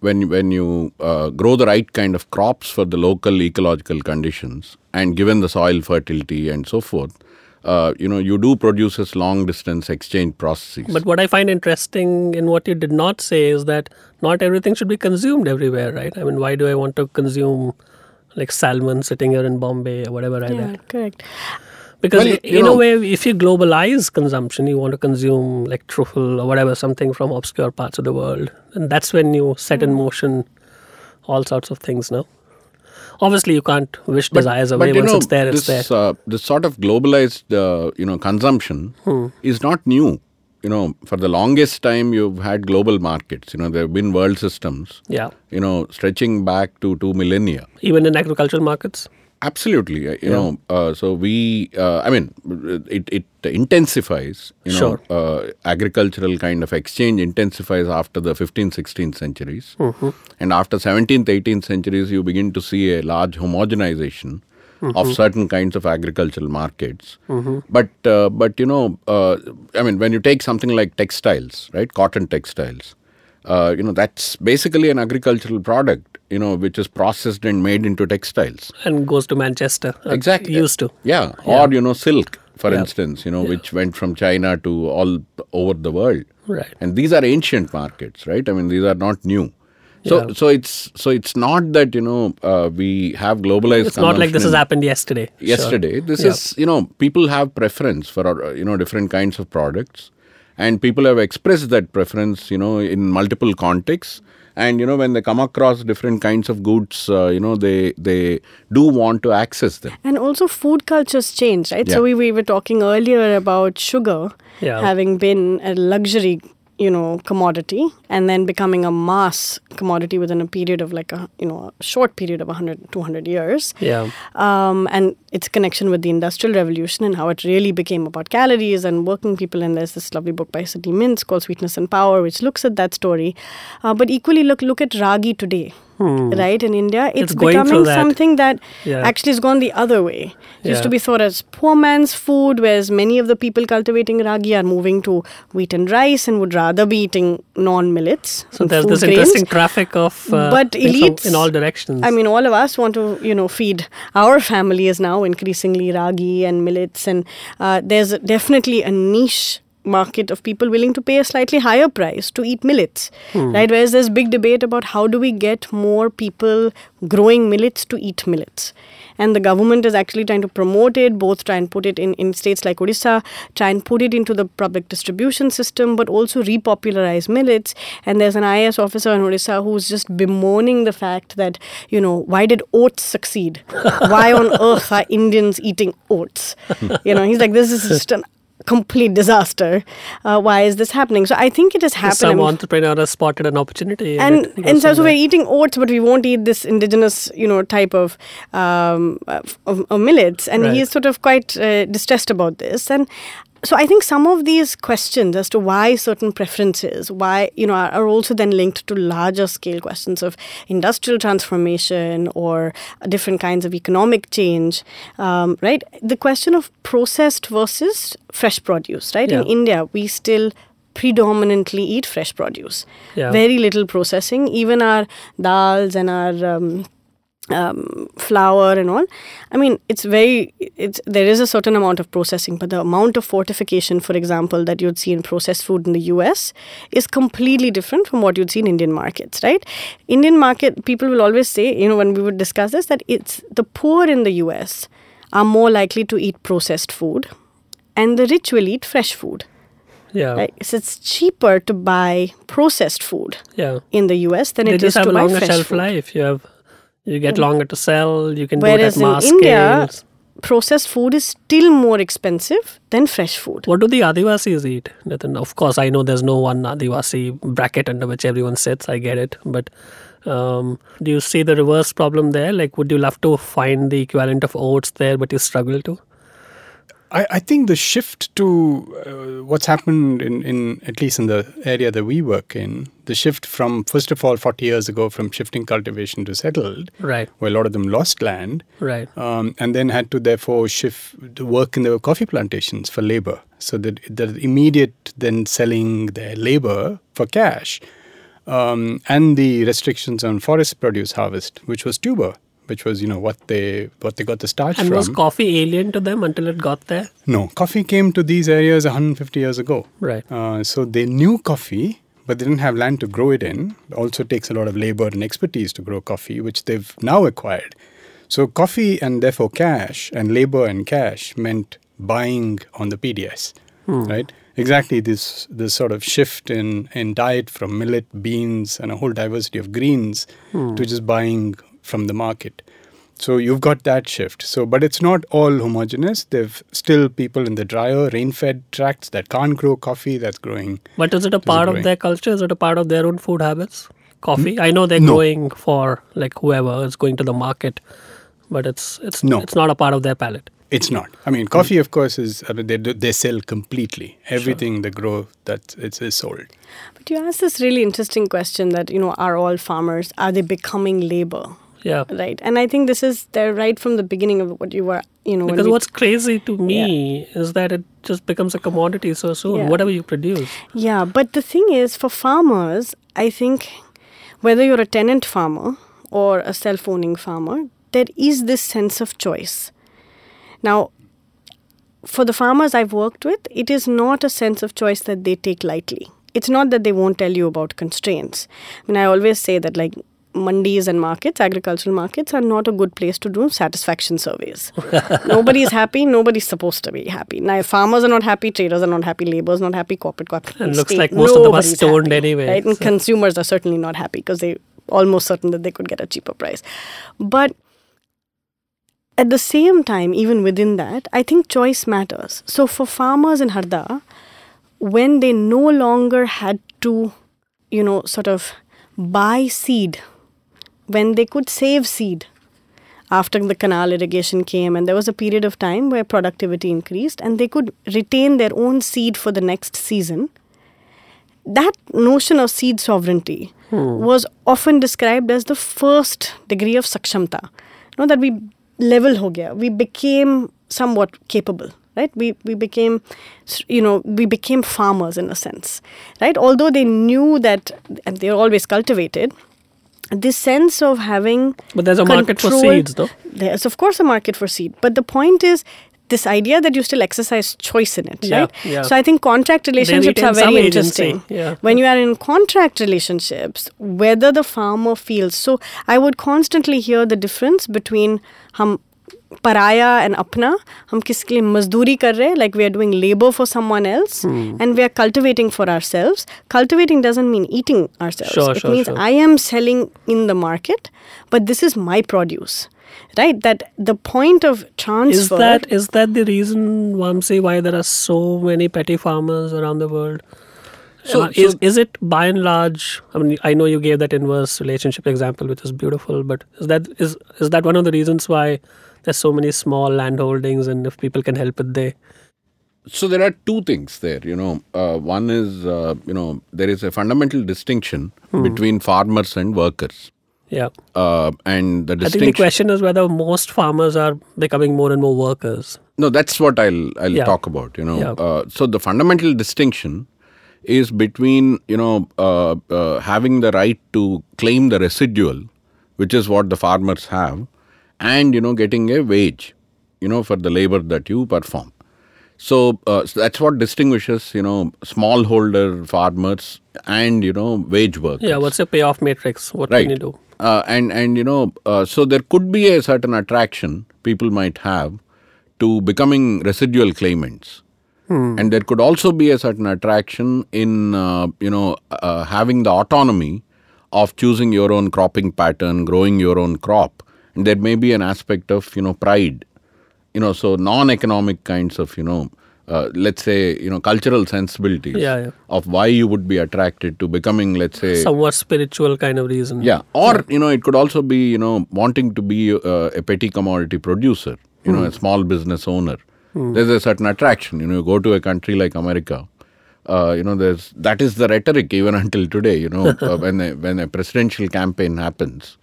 when you grow the right kind of crops for the local ecological conditions and given the soil fertility and so forth, you do produce this long-distance exchange processes. But what I find interesting in what you did not say is that not everything should be consumed everywhere, right? Why do I want to consume like salmon sitting here in Bombay or whatever like that. Yeah, correct. Because in a way, if you globalize consumption, you want to consume like truffle or whatever, something from obscure parts of the world. And that's when you set in motion all sorts of things now. Obviously, you can't wish desires away. Once it's there, it's there. This sort of globalized consumption is not new. You know, for the longest time, you've had global markets. You know, there have been world systems, stretching back to 2 millennia. Even in agricultural markets? Absolutely. It intensifies, agricultural kind of exchange intensifies after the 15th, 16th centuries. Mm-hmm. And after 17th, 18th centuries, you begin to see a large homogenization of certain kinds of agricultural markets. Mm-hmm. But when you take something like textiles, right, cotton textiles, that's basically an agricultural product, which is processed and made into textiles. And goes to Manchester. Exactly. Used to. Yeah. Yeah. Or, silk, for instance, which went from China to all over the world. Right. And these are ancient markets, right? I mean, these are not new. So, it's not that, we have globalized. It's not like this has happened yesterday. This is, people have preference for, different kinds of products. And people have expressed that preference, in multiple contexts. And, when they come across different kinds of goods, they do want to access them. And also food cultures change, right? Yeah. So we were talking earlier about sugar having been a luxury, commodity and then becoming a mass commodity within a period of a short period of 100, 200 years. Yeah. And its connection with the Industrial Revolution and how it really became about calories and working people. And there's this lovely book by Sidney Mintz called Sweetness and Power, which looks at that story. But equally, look at ragi today, right? In India, it's becoming something that actually has gone the other way. It used to be thought as poor man's food, whereas many of the people cultivating ragi are moving to wheat and rice and would rather be eating non-millets. So there's this interesting traffic of but elites in all directions. I mean, all of us want to, feed our family is now increasingly ragi and millets, and there's definitely a niche market of people willing to pay a slightly higher price to eat millets, right? Whereas there's big debate about how do we get more people growing millets to eat millets. And the government is actually trying to promote it, both try and put it in states like Odisha, try and put it into the public distribution system, but also repopularize millets. And there's an IAS officer in Odisha who's just bemoaning the fact that, why did oats succeed? Why on earth are Indians eating oats? He's like, this is just an complete disaster. Why is this happening? So I think it has happened. Some entrepreneur has spotted an opportunity. And so we're eating oats, but we won't eat this indigenous, type of millets. And he's sort of quite distressed about this. And so I think some of these questions as to why certain preferences, are also then linked to larger scale questions of industrial transformation or different kinds of economic change, right? The question of processed versus fresh produce, right? Yeah. In India, we still predominantly eat fresh produce. Yeah. Very little processing. Even our dals and our flour and all. I mean, there is a certain amount of processing, but the amount of fortification, for example, that you'd see in processed food in the US is completely different from what you'd see in Indian markets, right? Indian market, people will always say, when we would discuss this, that it's the poor in the US are more likely to eat processed food and the rich will eat fresh food. Yeah. Right? So it's cheaper to buy processed food in the US than it is to buy fresh food. They just have a longer shelf life. You get longer to sell, you can do it at mass scale. Whereas in India, processed food is still more expensive than fresh food. What do the Adivasis eat, Nitin? Of course, I know there's no one Adivasi bracket under which everyone sits, I get it. But do you see the reverse problem there? Like, would you love to find the equivalent of oats there, but you struggle to? I think the shift to what's happened in at least in the area that we work in, the shift from, first of all, 40 years ago from shifting cultivation to settled, right, where a lot of them lost land, right, and then had to therefore shift to work in the coffee plantations for labor. So that the immediate then selling their labor for cash, and the restrictions on forest produce harvest, which was tuber. Which was, what they got the starch from. And was coffee alien to them until it got there? No, coffee came to these areas 150 years ago. Right. So they knew coffee, but they didn't have land to grow it in. It also takes a lot of labor and expertise to grow coffee, which they've now acquired. So coffee and therefore cash and labor and cash meant buying on the PDS, right? Exactly this sort of shift in diet from millet, beans, and a whole diversity of greens to just buying from the market. So you've got that shift. So, but it's not all homogeneous. There've still people in the drier, rain-fed tracts that can't grow coffee that's growing. But is it a part of their culture? Is it a part of their own food habits? Coffee? I know they're growing for like whoever is going to the market, but it's not a part of their palate. It's not. I mean, coffee, of course, is they sell completely. Everything they grow, that is sold. But you asked this really interesting question that, you know, are all farmers, are they becoming labor? Yeah. Right. And I think this is, they're right from the beginning of what you were, you know. Because what's crazy to me is that it just becomes a commodity so soon, whatever you produce. Yeah. But the thing is, for farmers, I think whether you're a tenant farmer or a self-owning farmer, there is this sense of choice. Now, for the farmers I've worked with, it is not a sense of choice that they take lightly. It's not that they won't tell you about constraints. I mean, I always say that, like, mandis and markets, agricultural markets, are not a good place to do satisfaction surveys. Nobody's happy. Nobody's supposed to be happy. Now, farmers are not happy, traders are not happy, laborers not happy, corporate. It looks like most of them are stoned anyway. Right? And consumers are certainly not happy because they're almost certain that they could get a cheaper price. But at the same time, even within that, I think choice matters. So for farmers in Harda, when they no longer had to, you know, sort of buy seed, when they could save seed after the canal irrigation came, and there was a period of time where productivity increased and they could retain their own seed for the next season, that notion of seed sovereignty was often described as the first degree of sakshamta. You know, that we level ho gaya. We became somewhat capable, right? We became, you know, we became farmers in a sense, right? Although they knew that, and they always cultivated, this sense of having But there's a market for seeds, though. There's, of course, a market for seed. But the point is, this idea that you still exercise choice in it, right? Yeah. So I think contract relationships are very interesting. Yeah. When you are in contract relationships, whether the farmer feels... So I would constantly hear the difference between hum paraya and apna. Hum kiske liye mazdoori kar rahe, like we are doing labor for someone else, and we are cultivating for ourselves. Cultivating doesn't mean eating ourselves. It means I am selling in the market, but this is my produce. Right, that the point of transfer... Is that the reason, Vamsi, why there are so many petty farmers around the world? So is it by and large... I mean, I know you gave that inverse relationship example, which is beautiful, but is that one of the reasons why there's so many small land holdings, and if people can help it, they... So there are two things there, you know. One is, you know, there is a fundamental distinction between farmers and workers. Yeah. And the distinction... I think the question is whether most farmers are becoming more and more workers. No, that's what I'll talk about, you know. Yeah. So the fundamental distinction is between, you know, having the right to claim the residual, which is what the farmers have, and, you know, getting a wage, you know, for the labor that you perform. So that's what distinguishes, you know, smallholder farmers and, you know, wage workers. Yeah, what's the payoff matrix? What can you do? And you know, so there could be a certain attraction people might have to becoming residual claimants. And there could also be a certain attraction in, you know, having the autonomy of choosing your own cropping pattern, growing your own crop. And there may be an aspect of, you know, pride. You know, so non-economic kinds of, you know, let's say, you know, cultural sensibilities of why you would be attracted to becoming, let's say... Somewhat spiritual kind of reason. Yeah. Or, you know, it could also be, you know, wanting to be a petty commodity producer, you know, a small business owner. There's a certain attraction. You know, you go to a country like America, you know, that is the rhetoric even until today, you know, when a presidential campaign happens.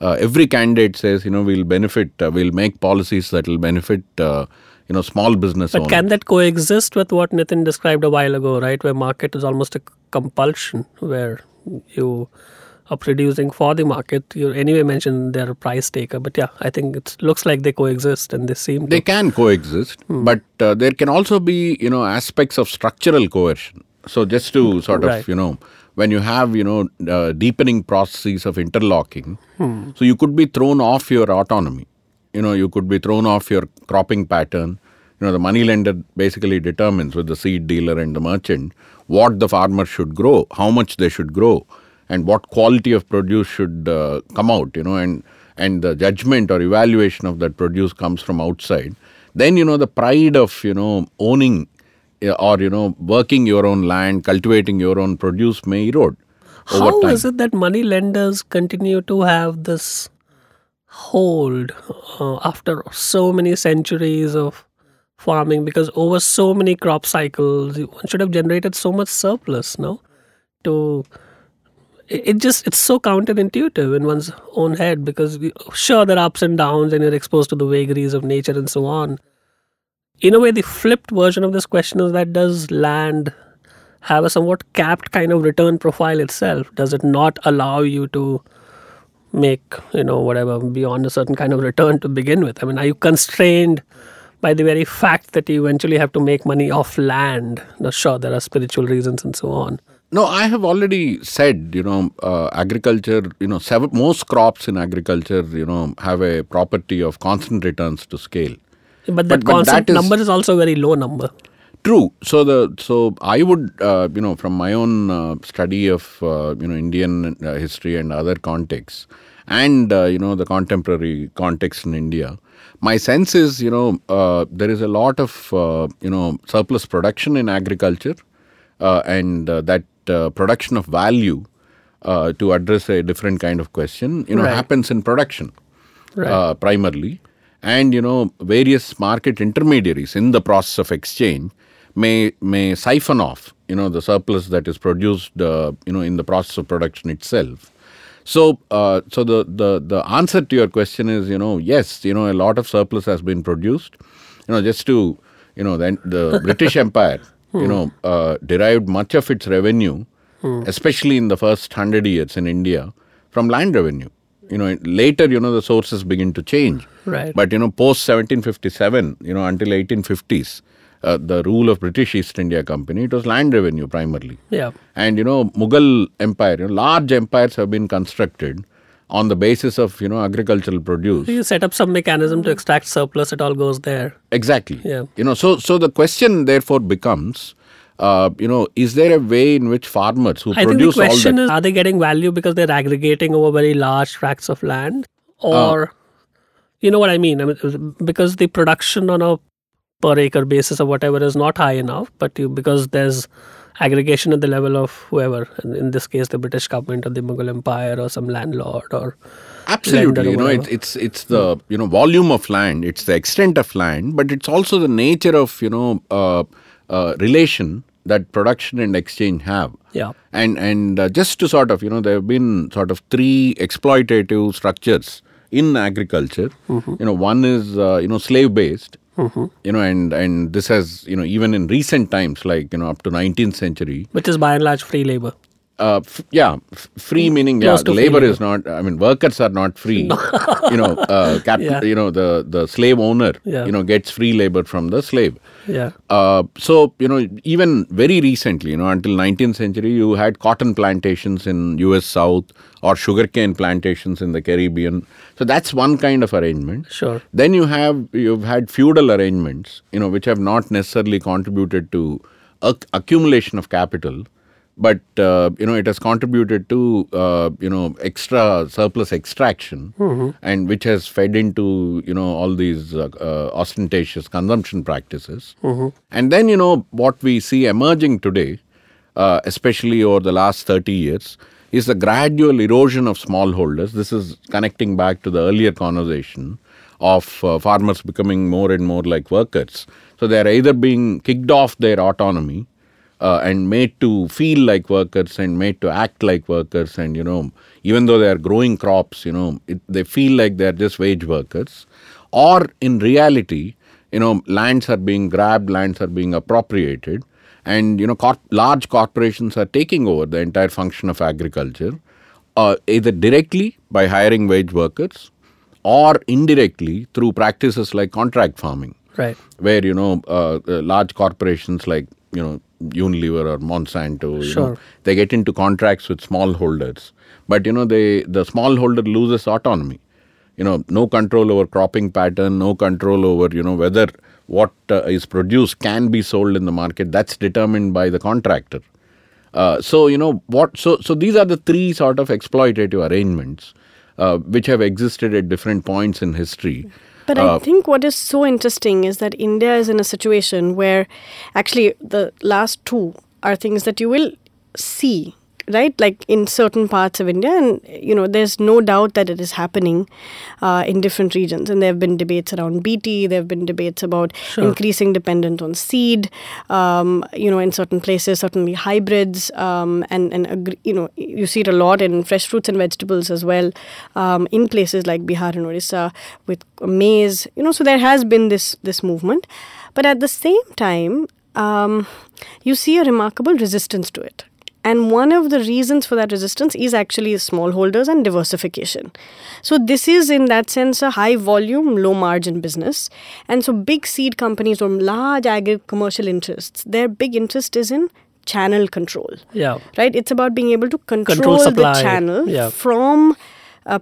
Every candidate says, you know, we'll benefit, we'll make policies that will benefit, you know, small business owners. But can that coexist with what Nitin described a while ago, right, where market is almost a compulsion, where you are producing for the market? You anyway mentioned they're a price taker, but yeah, I think it looks like they coexist and They can coexist, but there can also be, you know, aspects of structural coercion. So just to sort of, you know... When you have, you know, deepening processes of interlocking, so you could be thrown off your autonomy. you could be thrown off your cropping pattern. The money lender basically determines with the seed dealer and the merchant what the farmer should grow, how much they should grow, and what quality of produce should come out, and the judgment or evaluation of that produce comes from outside. Then, the pride of, owning or, working your own land, cultivating your own produce may erode over time. How is it that money lenders continue to have this hold after so many centuries of farming, because over so many crop cycles, one should have generated so much surplus, no? It's so counterintuitive in one's own head, because sure, there are ups and downs and you're exposed to the vagaries of nature and so on. In a way, the flipped version of this question is that does land have a somewhat capped kind of return profile itself? Does it not allow you to make, whatever, beyond a certain kind of return to begin with? I mean, are you constrained by the very fact that you eventually have to make money off land? Now, sure, there are spiritual reasons and so on. No, I have already said, agriculture, most crops in agriculture, have a property of constant returns to scale. But constant number is also a very low number. True. So I would, from my own study of, Indian history and other contexts, and, the contemporary context in India, my sense is, there is a lot of, surplus production in agriculture, and that production of value to address a different kind of question, right, happens in production, right, primarily. And, various market intermediaries in the process of exchange may siphon off, the surplus that is produced, in the process of production itself. So the answer to your question is, yes, a lot of surplus has been produced, just to, the British Empire, derived much of its revenue, especially in the first 100 years in India, from land revenue. Later, the sources begin to change. Right. But, post 1757, until 1850s, the rule of British East India Company, it was land revenue primarily. Yeah. And, Mughal Empire, large empires have been constructed on the basis of, agricultural produce. So you set up some mechanism to extract surplus, it all goes there. Exactly. Yeah. So the question therefore becomes, is there a way in which farmers who produce all that... I think the question is, are they getting value because they're aggregating over very large tracts of land? Or, you know what I mean? Because the production on a per acre basis or whatever is not high enough, but because there's aggregation at the level of whoever, in this case the British government or the Mughal Empire or some landlord or absolutely, or it's the volume of land, it's the extent of land, but it's also the nature of relation that production and exchange have. Yeah. And just to sort of there have been sort of three exploitative structures in agriculture. Mm-hmm. One is slave based. Mm-hmm. And this has, even in recent times, like, up to 19th century. Which is by and large free labor. Free meaning, labor is not, workers are not free. The slave owner, gets free labor from the slave. Yeah. Even very recently, until 19th century, you had cotton plantations in U.S. South or sugarcane plantations in the Caribbean. So that's one kind of arrangement. Sure. Then you've had feudal arrangements, which have not necessarily contributed to accumulation of capital, but, it has contributed to, extra surplus extraction, mm-hmm, and which has fed into, all these ostentatious consumption practices. Mm-hmm. And then, what we see emerging today, especially over the last 30 years, is the gradual erosion of smallholders. This is connecting back to the earlier conversation of farmers becoming more and more like workers. So they are either being kicked off their autonomy, and made to feel like workers and made to act like workers, and even though they are growing crops, they feel like they are just wage workers, or in reality, lands are being grabbed, lands are being appropriated, and large corporations are taking over the entire function of agriculture, either directly by hiring wage workers or indirectly through practices like contract farming, right, where large corporations like Unilever or Monsanto, sure, they get into contracts with smallholders, but the smallholder loses autonomy. no control over cropping pattern, no control over, whether what is produced can be sold in the market. That's determined by the contractor. So these are the three sort of exploitative arrangements which have existed at different points in history. But I think what is so interesting is that India is in a situation where actually the last two are things that you will see, right? Like in certain parts of India, and there's no doubt that it is happening in different regions. And there have been debates around BT, there have been debates about increasing dependence on seed, in certain places, certainly hybrids, you see it a lot in fresh fruits and vegetables as well, in places like Bihar and Orissa with maize, so there has been this movement. But at the same time, you see a remarkable resistance to it. And one of the reasons for that resistance is actually smallholders and diversification. So this is, in that sense, a high-volume, low-margin business. And so big seed companies or large agri-commercial interests, their big interest is in channel control. Yeah. Right? It's about being able to control supply, the channel from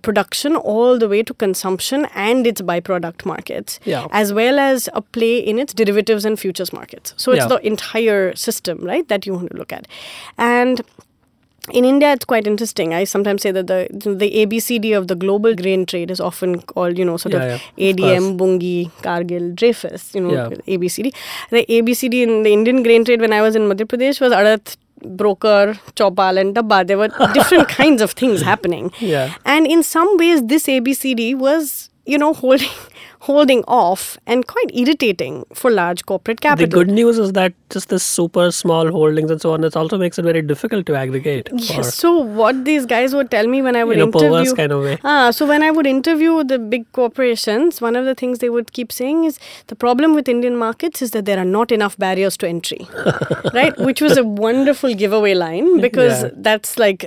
production all the way to consumption and its byproduct markets, as well as a play in its derivatives and futures markets. So it's the entire system, right, that you want to look at. And in India, it's quite interesting. I sometimes say that the ABCD of the global grain trade is often called, of ADM, Bungi, Kargil, Dreyfus, ABCD. The ABCD in the Indian grain trade when I was in Madhya Pradesh was Adath, Broker, Chopal and Dabba. There were different kinds of things happening. Yeah. And in some ways, this ABCD was, holding off and quite irritating for large corporate capital. The good news is that just the super small holdings and so on, it also makes it very difficult to aggregate. Yes, so what these guys would tell me when I would interview... perverse kind of way. So when I would interview the big corporations, one of the things they would keep saying is, the problem with Indian markets is that there are not enough barriers to entry. Right? Which was a wonderful giveaway line, because that's like...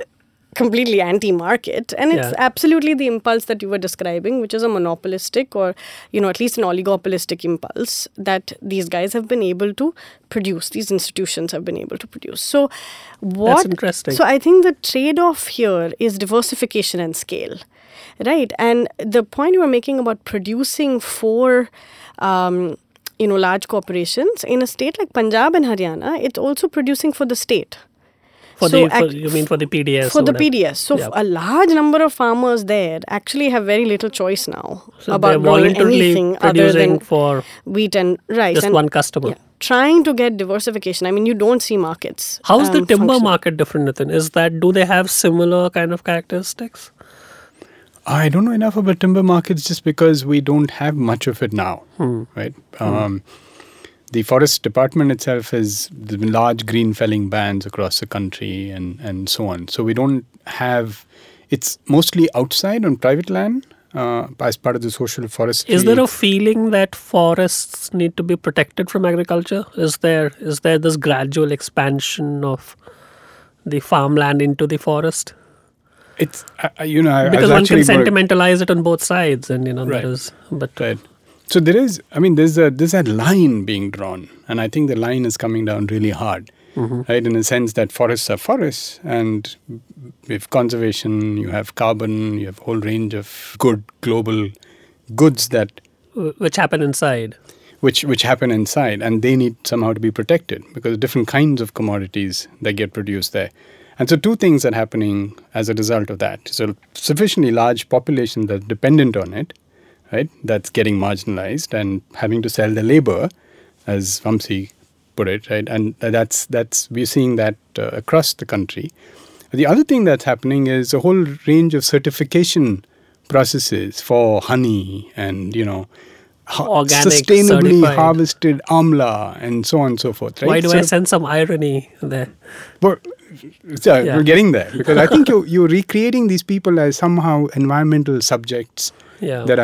completely anti-market, and it's absolutely the impulse that you were describing, which is a monopolistic or, at least an oligopolistic impulse that these guys have been able to produce, these institutions have been able to produce. That's interesting. So I think the trade-off here is diversification and scale, right? And the point you were making about producing for... large corporations, in a state like Punjab and Haryana, it's also producing for the state. You mean for the PDS? For the PDS. So a large number of farmers there actually have very little choice now about growing anything other than for wheat and rice. Just one customer. Yeah. Trying to get diversification. I mean, you don't see markets. How is the timber market different, Nitin? Do they have similar kind of characteristics? I don't know enough about timber markets just because we don't have much of it now, right? The forest department itself has large green felling bans across the country and so on. So we don't have, it's mostly outside on private land as part of the social forestry. Is there a feeling that forests need to be protected from agriculture? Is there this gradual expansion of the farmland into the forest? It's, because one can sentimentalize it on both sides and, right. So there's a line being drawn, and I think the line is coming down really hard, right? In the sense that forests are forests, and with conservation, you have carbon, you have a whole range of good global goods that... which happen inside. Which happen inside, and they need somehow to be protected because different kinds of commodities that get produced there. And so two things are happening as a result of that. So sufficiently large populations that are dependent on it, right, that's getting marginalized and having to sell the labor, as Vamsi put it, right? And that's we're seeing that across the country. The other thing that's happening is a whole range of certification processes for honey and, organic, sustainably certified, harvested amla and so on and so forth. Right? Why do I sense some irony there? We're getting there, because I think you're recreating these people as somehow environmental subjects that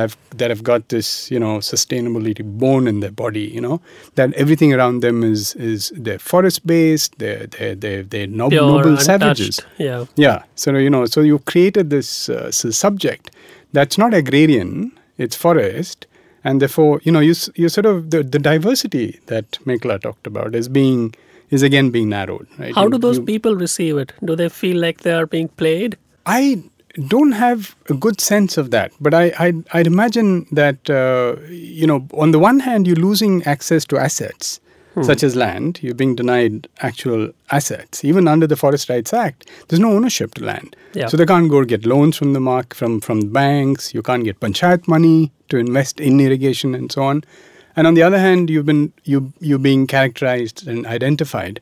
have got this sustainability bone in their body, that everything around them is they're forest based, they're noble savages, so you created this subject that's not agrarian, it's forest, and therefore you sort of the diversity that Mekhla talked about is again being narrowed, right? How do those people receive it? Do they feel like they are being played? I don't have a good sense of that. But I'd imagine that, on the one hand, you're losing access to assets, such as land. You're being denied actual assets. Even under the Forest Rights Act, there's no ownership to land. Yeah. So they can't go get loans from the from banks. You can't get panchayat money to invest in irrigation and so on. And on the other hand, you're being characterized and identified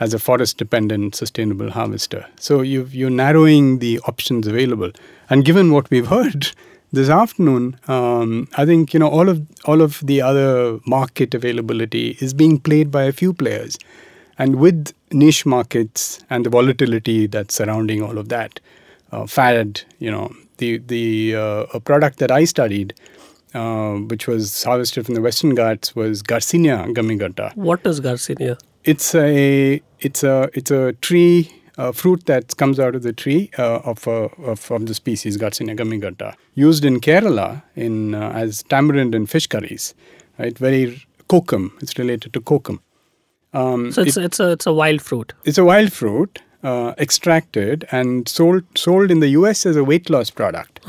as a forest-dependent sustainable harvester. So you're narrowing the options available. And given what we've heard this afternoon, I think all of the other market availability is being played by a few players. And with niche markets and the volatility that's surrounding all of that, fad, a product that I studied, which was harvested from the Western Ghats, was Garcinia gummigutta. What is Garcinia? It's a tree, a fruit that comes out of the tree of the species Garcinia gummigutta, used in Kerala as tamarind and fish curries, right? Very kokum. It's related to kokum. So it's a wild fruit. It's a wild fruit. Extracted and sold in the US as a weight loss product,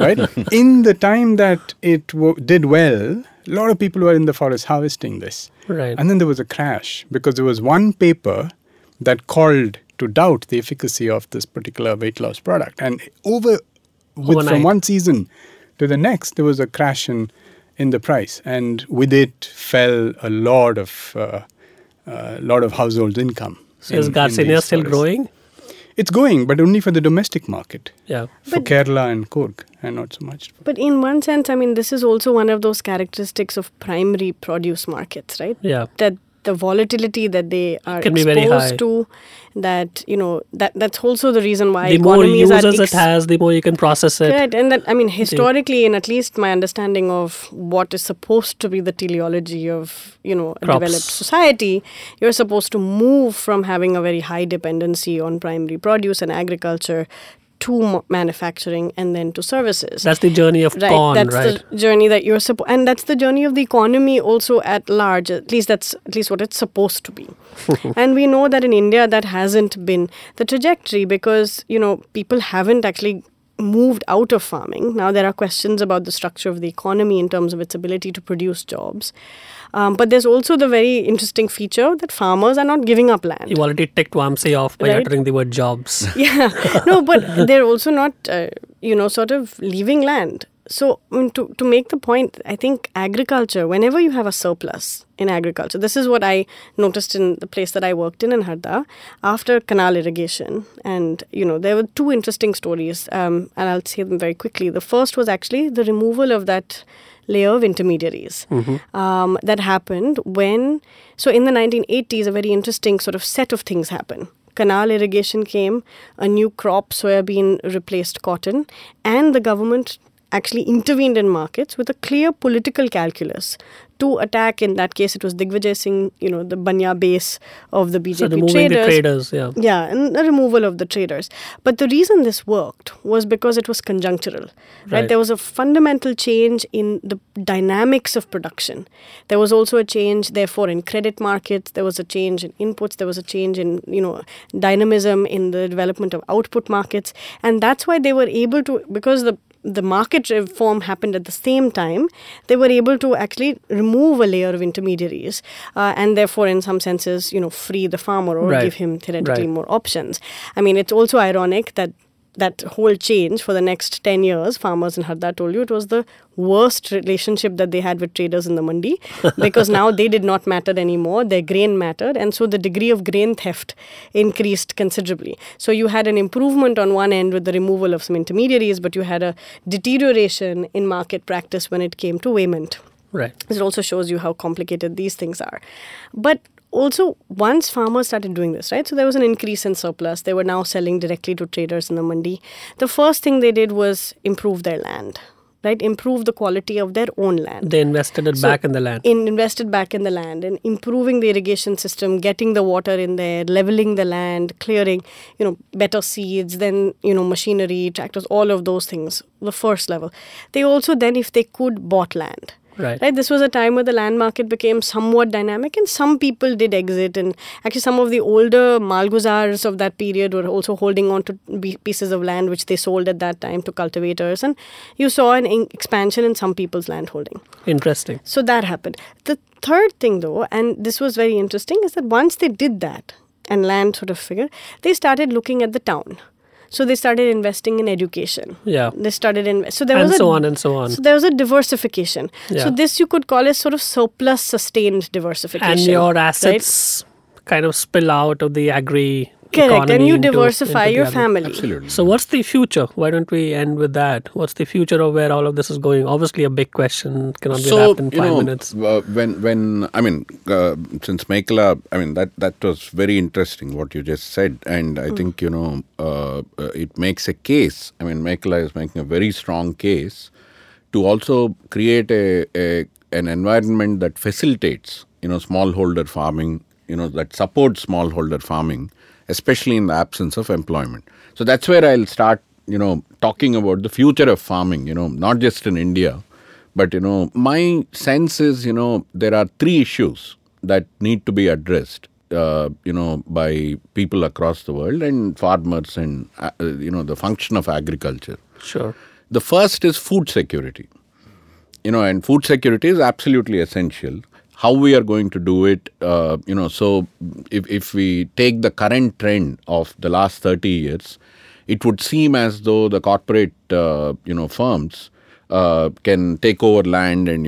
right? In the time that it did well, a lot of people were in the forest harvesting this. Right. And then there was a crash because there was one paper that called to doubt the efficacy of this particular weight loss product. And from one season to the next, there was a crash in the price. And with it fell a lot of household income. So is Garcinia still growing? It's going, but only for the domestic market. Yeah. For Kerala and Kurg, and not so much. But in one sense, this is also one of those characteristics of primary produce markets, right? Yeah. That the volatility that they are exposed to, that's also the reason why economies are... The more users it has, the more you can process it. Right. And that, historically, and at least my understanding of what is supposed to be the teleology of, a developed society, you're supposed to move from having a very high dependency on primary produce and agriculture to manufacturing and then to services. That's the journey of corn, right? The journey that you're supposed... And that's the journey of the economy also at large. At least what it's supposed to be. And we know that in India that hasn't been the trajectory because, people haven't actually moved out of farming. Now there are questions about the structure of the economy in terms of its ability to produce jobs. But there's also the very interesting feature that farmers are not giving up land. You already ticked Vamsi off by uttering the word jobs. Yeah. No, but they're also not, sort of leaving land. So to make the point, I think agriculture, whenever you have a surplus in agriculture, this is what I noticed in the place that I worked in Harda, after canal irrigation. And, there were two interesting stories, and I'll say them very quickly. The first was actually the removal of that layer of intermediaries that happened so in the 1980s, a very interesting sort of set of things happened. Canal irrigation came, a new crop, soybean replaced cotton, and the government actually intervened in markets with a clear political calculus to attack, in that case, it was Digvijay Singh, the Banya base of the BJP traders. So removing the traders, yeah. Yeah, and the removal of the traders. But the reason this worked was because it was conjunctural, right? There was a fundamental change in the dynamics of production. There was also a change, therefore, in credit markets. There was a change in inputs. There was a change in, dynamism in the development of output markets. And that's why they were able to, because the market reform happened at the same time, they were able to actually remove a layer of intermediaries and therefore, in some senses, free the farmer or give him theoretically more options. It's also ironic that whole change for the next 10 years, farmers in Harda told you it was the worst relationship that they had with traders in the mandi because now they did not matter anymore, their grain mattered, and so the degree of grain theft increased considerably. So you had an improvement on one end with the removal of some intermediaries, but you had a deterioration in market practice when it came to weighment. Right. It also shows you how complicated these things are. But also, once farmers started doing this, right? So there was an increase in surplus. They were now selling directly to traders in the mandi. The first thing they did was improve their land, right? Improve the quality of their own land. They invested back in the land. Invested back in the land and improving the irrigation system, getting the water in there, leveling the land, clearing, better seeds, then, machinery, tractors, all of those things, the first level. They also then, if they could, bought land. Right. This was a time where the land market became somewhat dynamic and some people did exit, and actually some of the older Malguzars of that period were also holding on to pieces of land which they sold at that time to cultivators, and you saw an expansion in some people's land holding. Interesting. So that happened. The third thing though, and this was very interesting, is that once they did that and land sort of figure, they started looking at the town. So they started investing in education. Yeah. They started in... So there was and so on and so on. So there was a diversification. Yeah. So this you could call as sort of surplus sustained diversification. And your assets kind of spill out of the agri... Correct, and you diversify into your family. Absolutely. So what's the future? Why don't we end with that? What's the future of where all of this is going? Obviously a big question, cannot be wrapped in 5 minutes. Since Mekhla, that was very interesting what you just said, and I think, it makes a case. Mekhla is making a very strong case to also create an environment that facilitates, smallholder farming, that supports smallholder farming, especially in the absence of employment. So that's where I'll start, talking about the future of farming, not just in India, but, my sense is, there are three issues that need to be addressed, by people across the world and farmers and, the function of agriculture. Sure. The first is food security, and food security is absolutely essential. How we are going to do it, so if we take the current trend of the last 30 years, it would seem as though the corporate, firms can take over land and,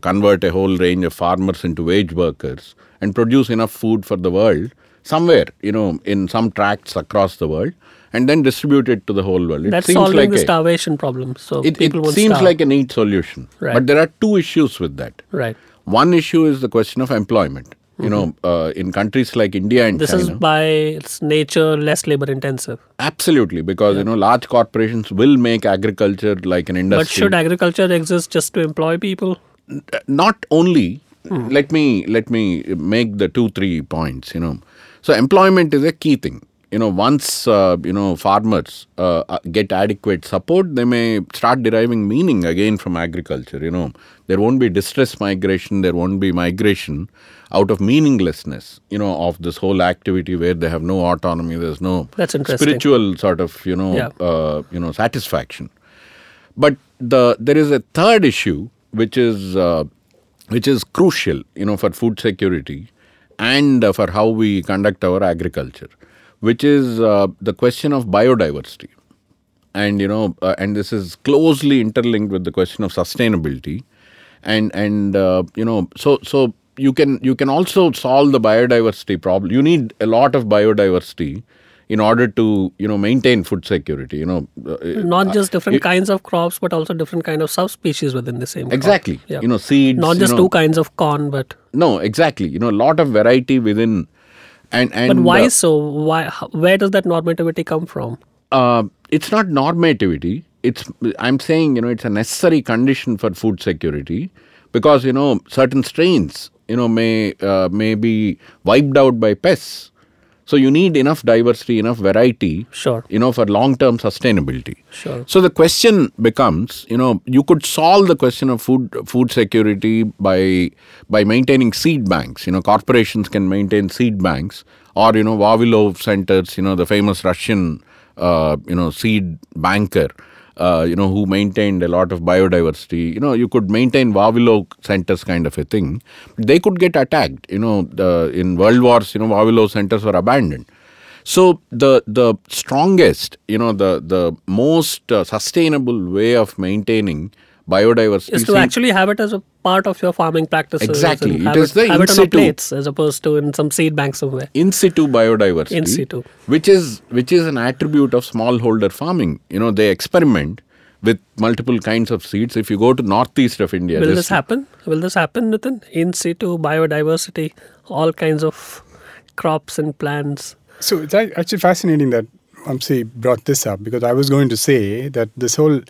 convert a whole range of farmers into wage workers and produce enough food for the world somewhere, in some tracts across the world, and then distribute it to the whole world. That's solving the starvation problem. So it seems like a neat solution. Right. But there are two issues with that. Right. One issue is the question of employment, in countries like India and China. This is by its nature less labor intensive. Absolutely, because, large corporations will make agriculture like an industry. But should agriculture exist just to employ people? Not only. Let me make the 2-3 points, So employment is a key thing. Once, farmers get adequate support, they may start deriving meaning again from agriculture, There won't be distress migration, there won't be migration out of meaninglessness, of this whole activity where they have no autonomy, there's no spiritual sort of, satisfaction. But there is a third issue, which is crucial, for food security and for how we conduct our agriculture, which is the question of biodiversity. And, and this is closely interlinked with the question of sustainability. So you can also solve the biodiversity problem. You need a lot of biodiversity in order to, maintain food security, Not just different kinds of crops, but also different kind of subspecies within the same crop. Exactly. Yeah. Seeds. Not just 2 kinds of corn, but... No, exactly. A lot of variety within... But why so? Where does that normativity come from? It's not normativity. I'm saying, it's a necessary condition for food security because, certain strains, may be wiped out by pests. So you need enough diversity, enough variety, sure, for long-term sustainability. Sure. So the question becomes, you could solve the question of food security by maintaining seed banks. Corporations can maintain seed banks, or, Vavilov centers, the famous Russian, seed banker, who maintained a lot of biodiversity. You could maintain Vavilov centers kind of a thing. They could get attacked. In world wars, Vavilov centers were abandoned. So the strongest, the most sustainable way of maintaining biodiversity is to actually have it as a part of your farming practices. Exactly, it is the in situ plates as opposed to in some seed bank somewhere. In situ biodiversity, which is an attribute of smallholder farming. They experiment with multiple kinds of seeds. If you go to northeast of India, Will this happen, Nitin? In situ biodiversity, all kinds of crops and plants. So it's actually fascinating that Vamsi brought this up, because I was going to say that this whole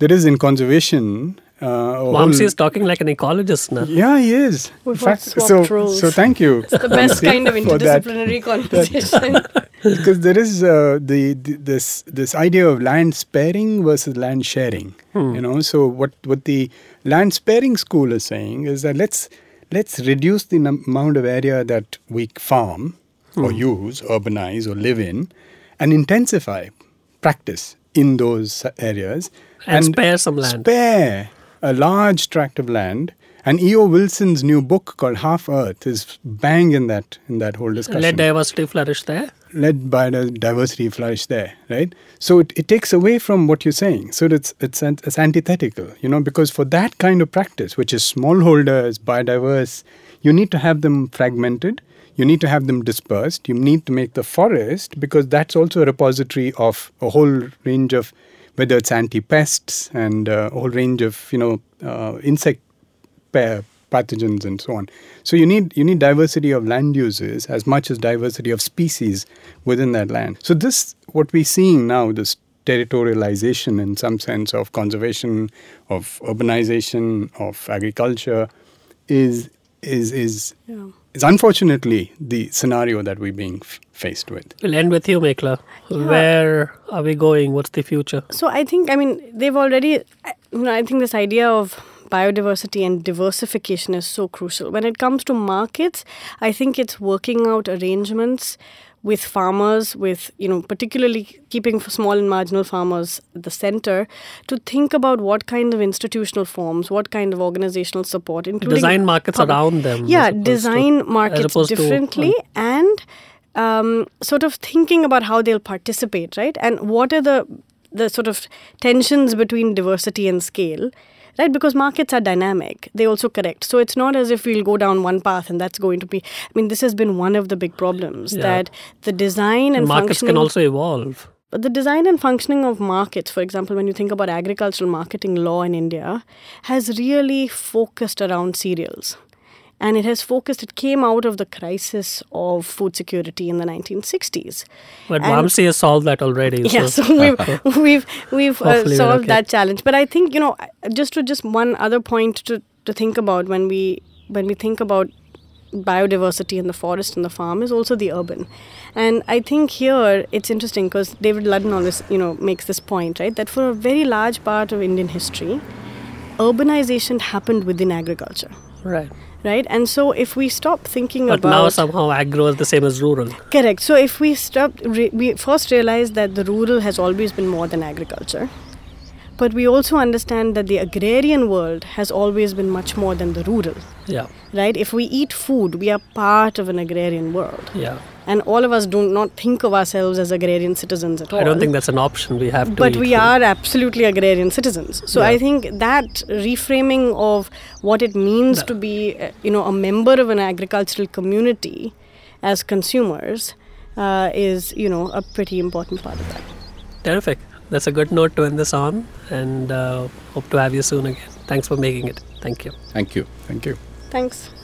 there is in conservation. Vamsi is talking like an ecologist now. Yeah, he is. In fact, so thank you. It's the best kind of interdisciplinary conversation. Because there is this idea of land sparing versus land sharing. You know, so what the land sparing school is saying is that let's reduce the amount of area that we farm or use, urbanize or live in, and intensify practice in those areas and spare some land. Spare a large tract of land. And E.O. Wilson's new book called Half Earth is bang in that whole discussion. Let diversity flourish there. Let biodiversity flourish there, right? So it takes away from what you're saying. So it's antithetical, you know, because for that kind of practice, which is smallholders, biodiverse, you need to have them fragmented. You need to have them dispersed. You need to make the forest, because that's also a repository of a whole range of, whether it's anti-pests and a whole range of, you know, insect pathogens and so on. So you need diversity of land uses as much as diversity of species within that land. So this, what we're seeing now, this territorialization in some sense of conservation, of urbanization, of agriculture, is unfortunately the scenario that we're being faced with. We'll end with you, Mekhla. Yeah. Where are we going? What's the future? So I think this idea of biodiversity and diversification is so crucial. When it comes to markets, I think it's working out arrangements with farmers, with, you know, particularly keeping for small and marginal farmers at the center, to think about what kind of institutional forms, what kind of organizational support, including design markets around them. Yeah, design markets differently and sort of thinking about how they'll participate, right? And what are the sort of tensions between diversity and scale. Right, because markets are dynamic. They also correct. So it's not as if we'll go down one path and that's going to be... I mean, this has been one of the big problems, that the design and markets can also evolve. But the design and functioning of markets, for example, when you think about agricultural marketing law in India, has really focused around cereals. And it came out of the crisis of food security in the 1960s. But Vamsi has solved that already. Yes, yeah, so we've solved that challenge. But I think, you know, just one other point to think about when we think about biodiversity in the forest and the farm is also the urban. And I think here it's interesting because David Ludden always, you know, makes this point, right, that for a very large part of Indian history, urbanization happened within agriculture. Right. Right, and so if we stop thinking about... But now somehow agro is the same as rural. Correct. So if we stop, we first realize that the rural has always been more than agriculture. But we also understand that the agrarian world has always been much more than the rural. Yeah. Right? If we eat food, we are part of an agrarian world. Yeah. And all of us do not think of ourselves as agrarian citizens at all. I don't think that's an option. We have to. But we are absolutely agrarian citizens. So yeah. I think that reframing of what it means to be, you know, a member of an agricultural community as consumers is, you know, a pretty important part of that. Terrific. That's a good note to end this on, and hope to have you soon again. Thanks for making it. Thank you. Thank you. Thanks.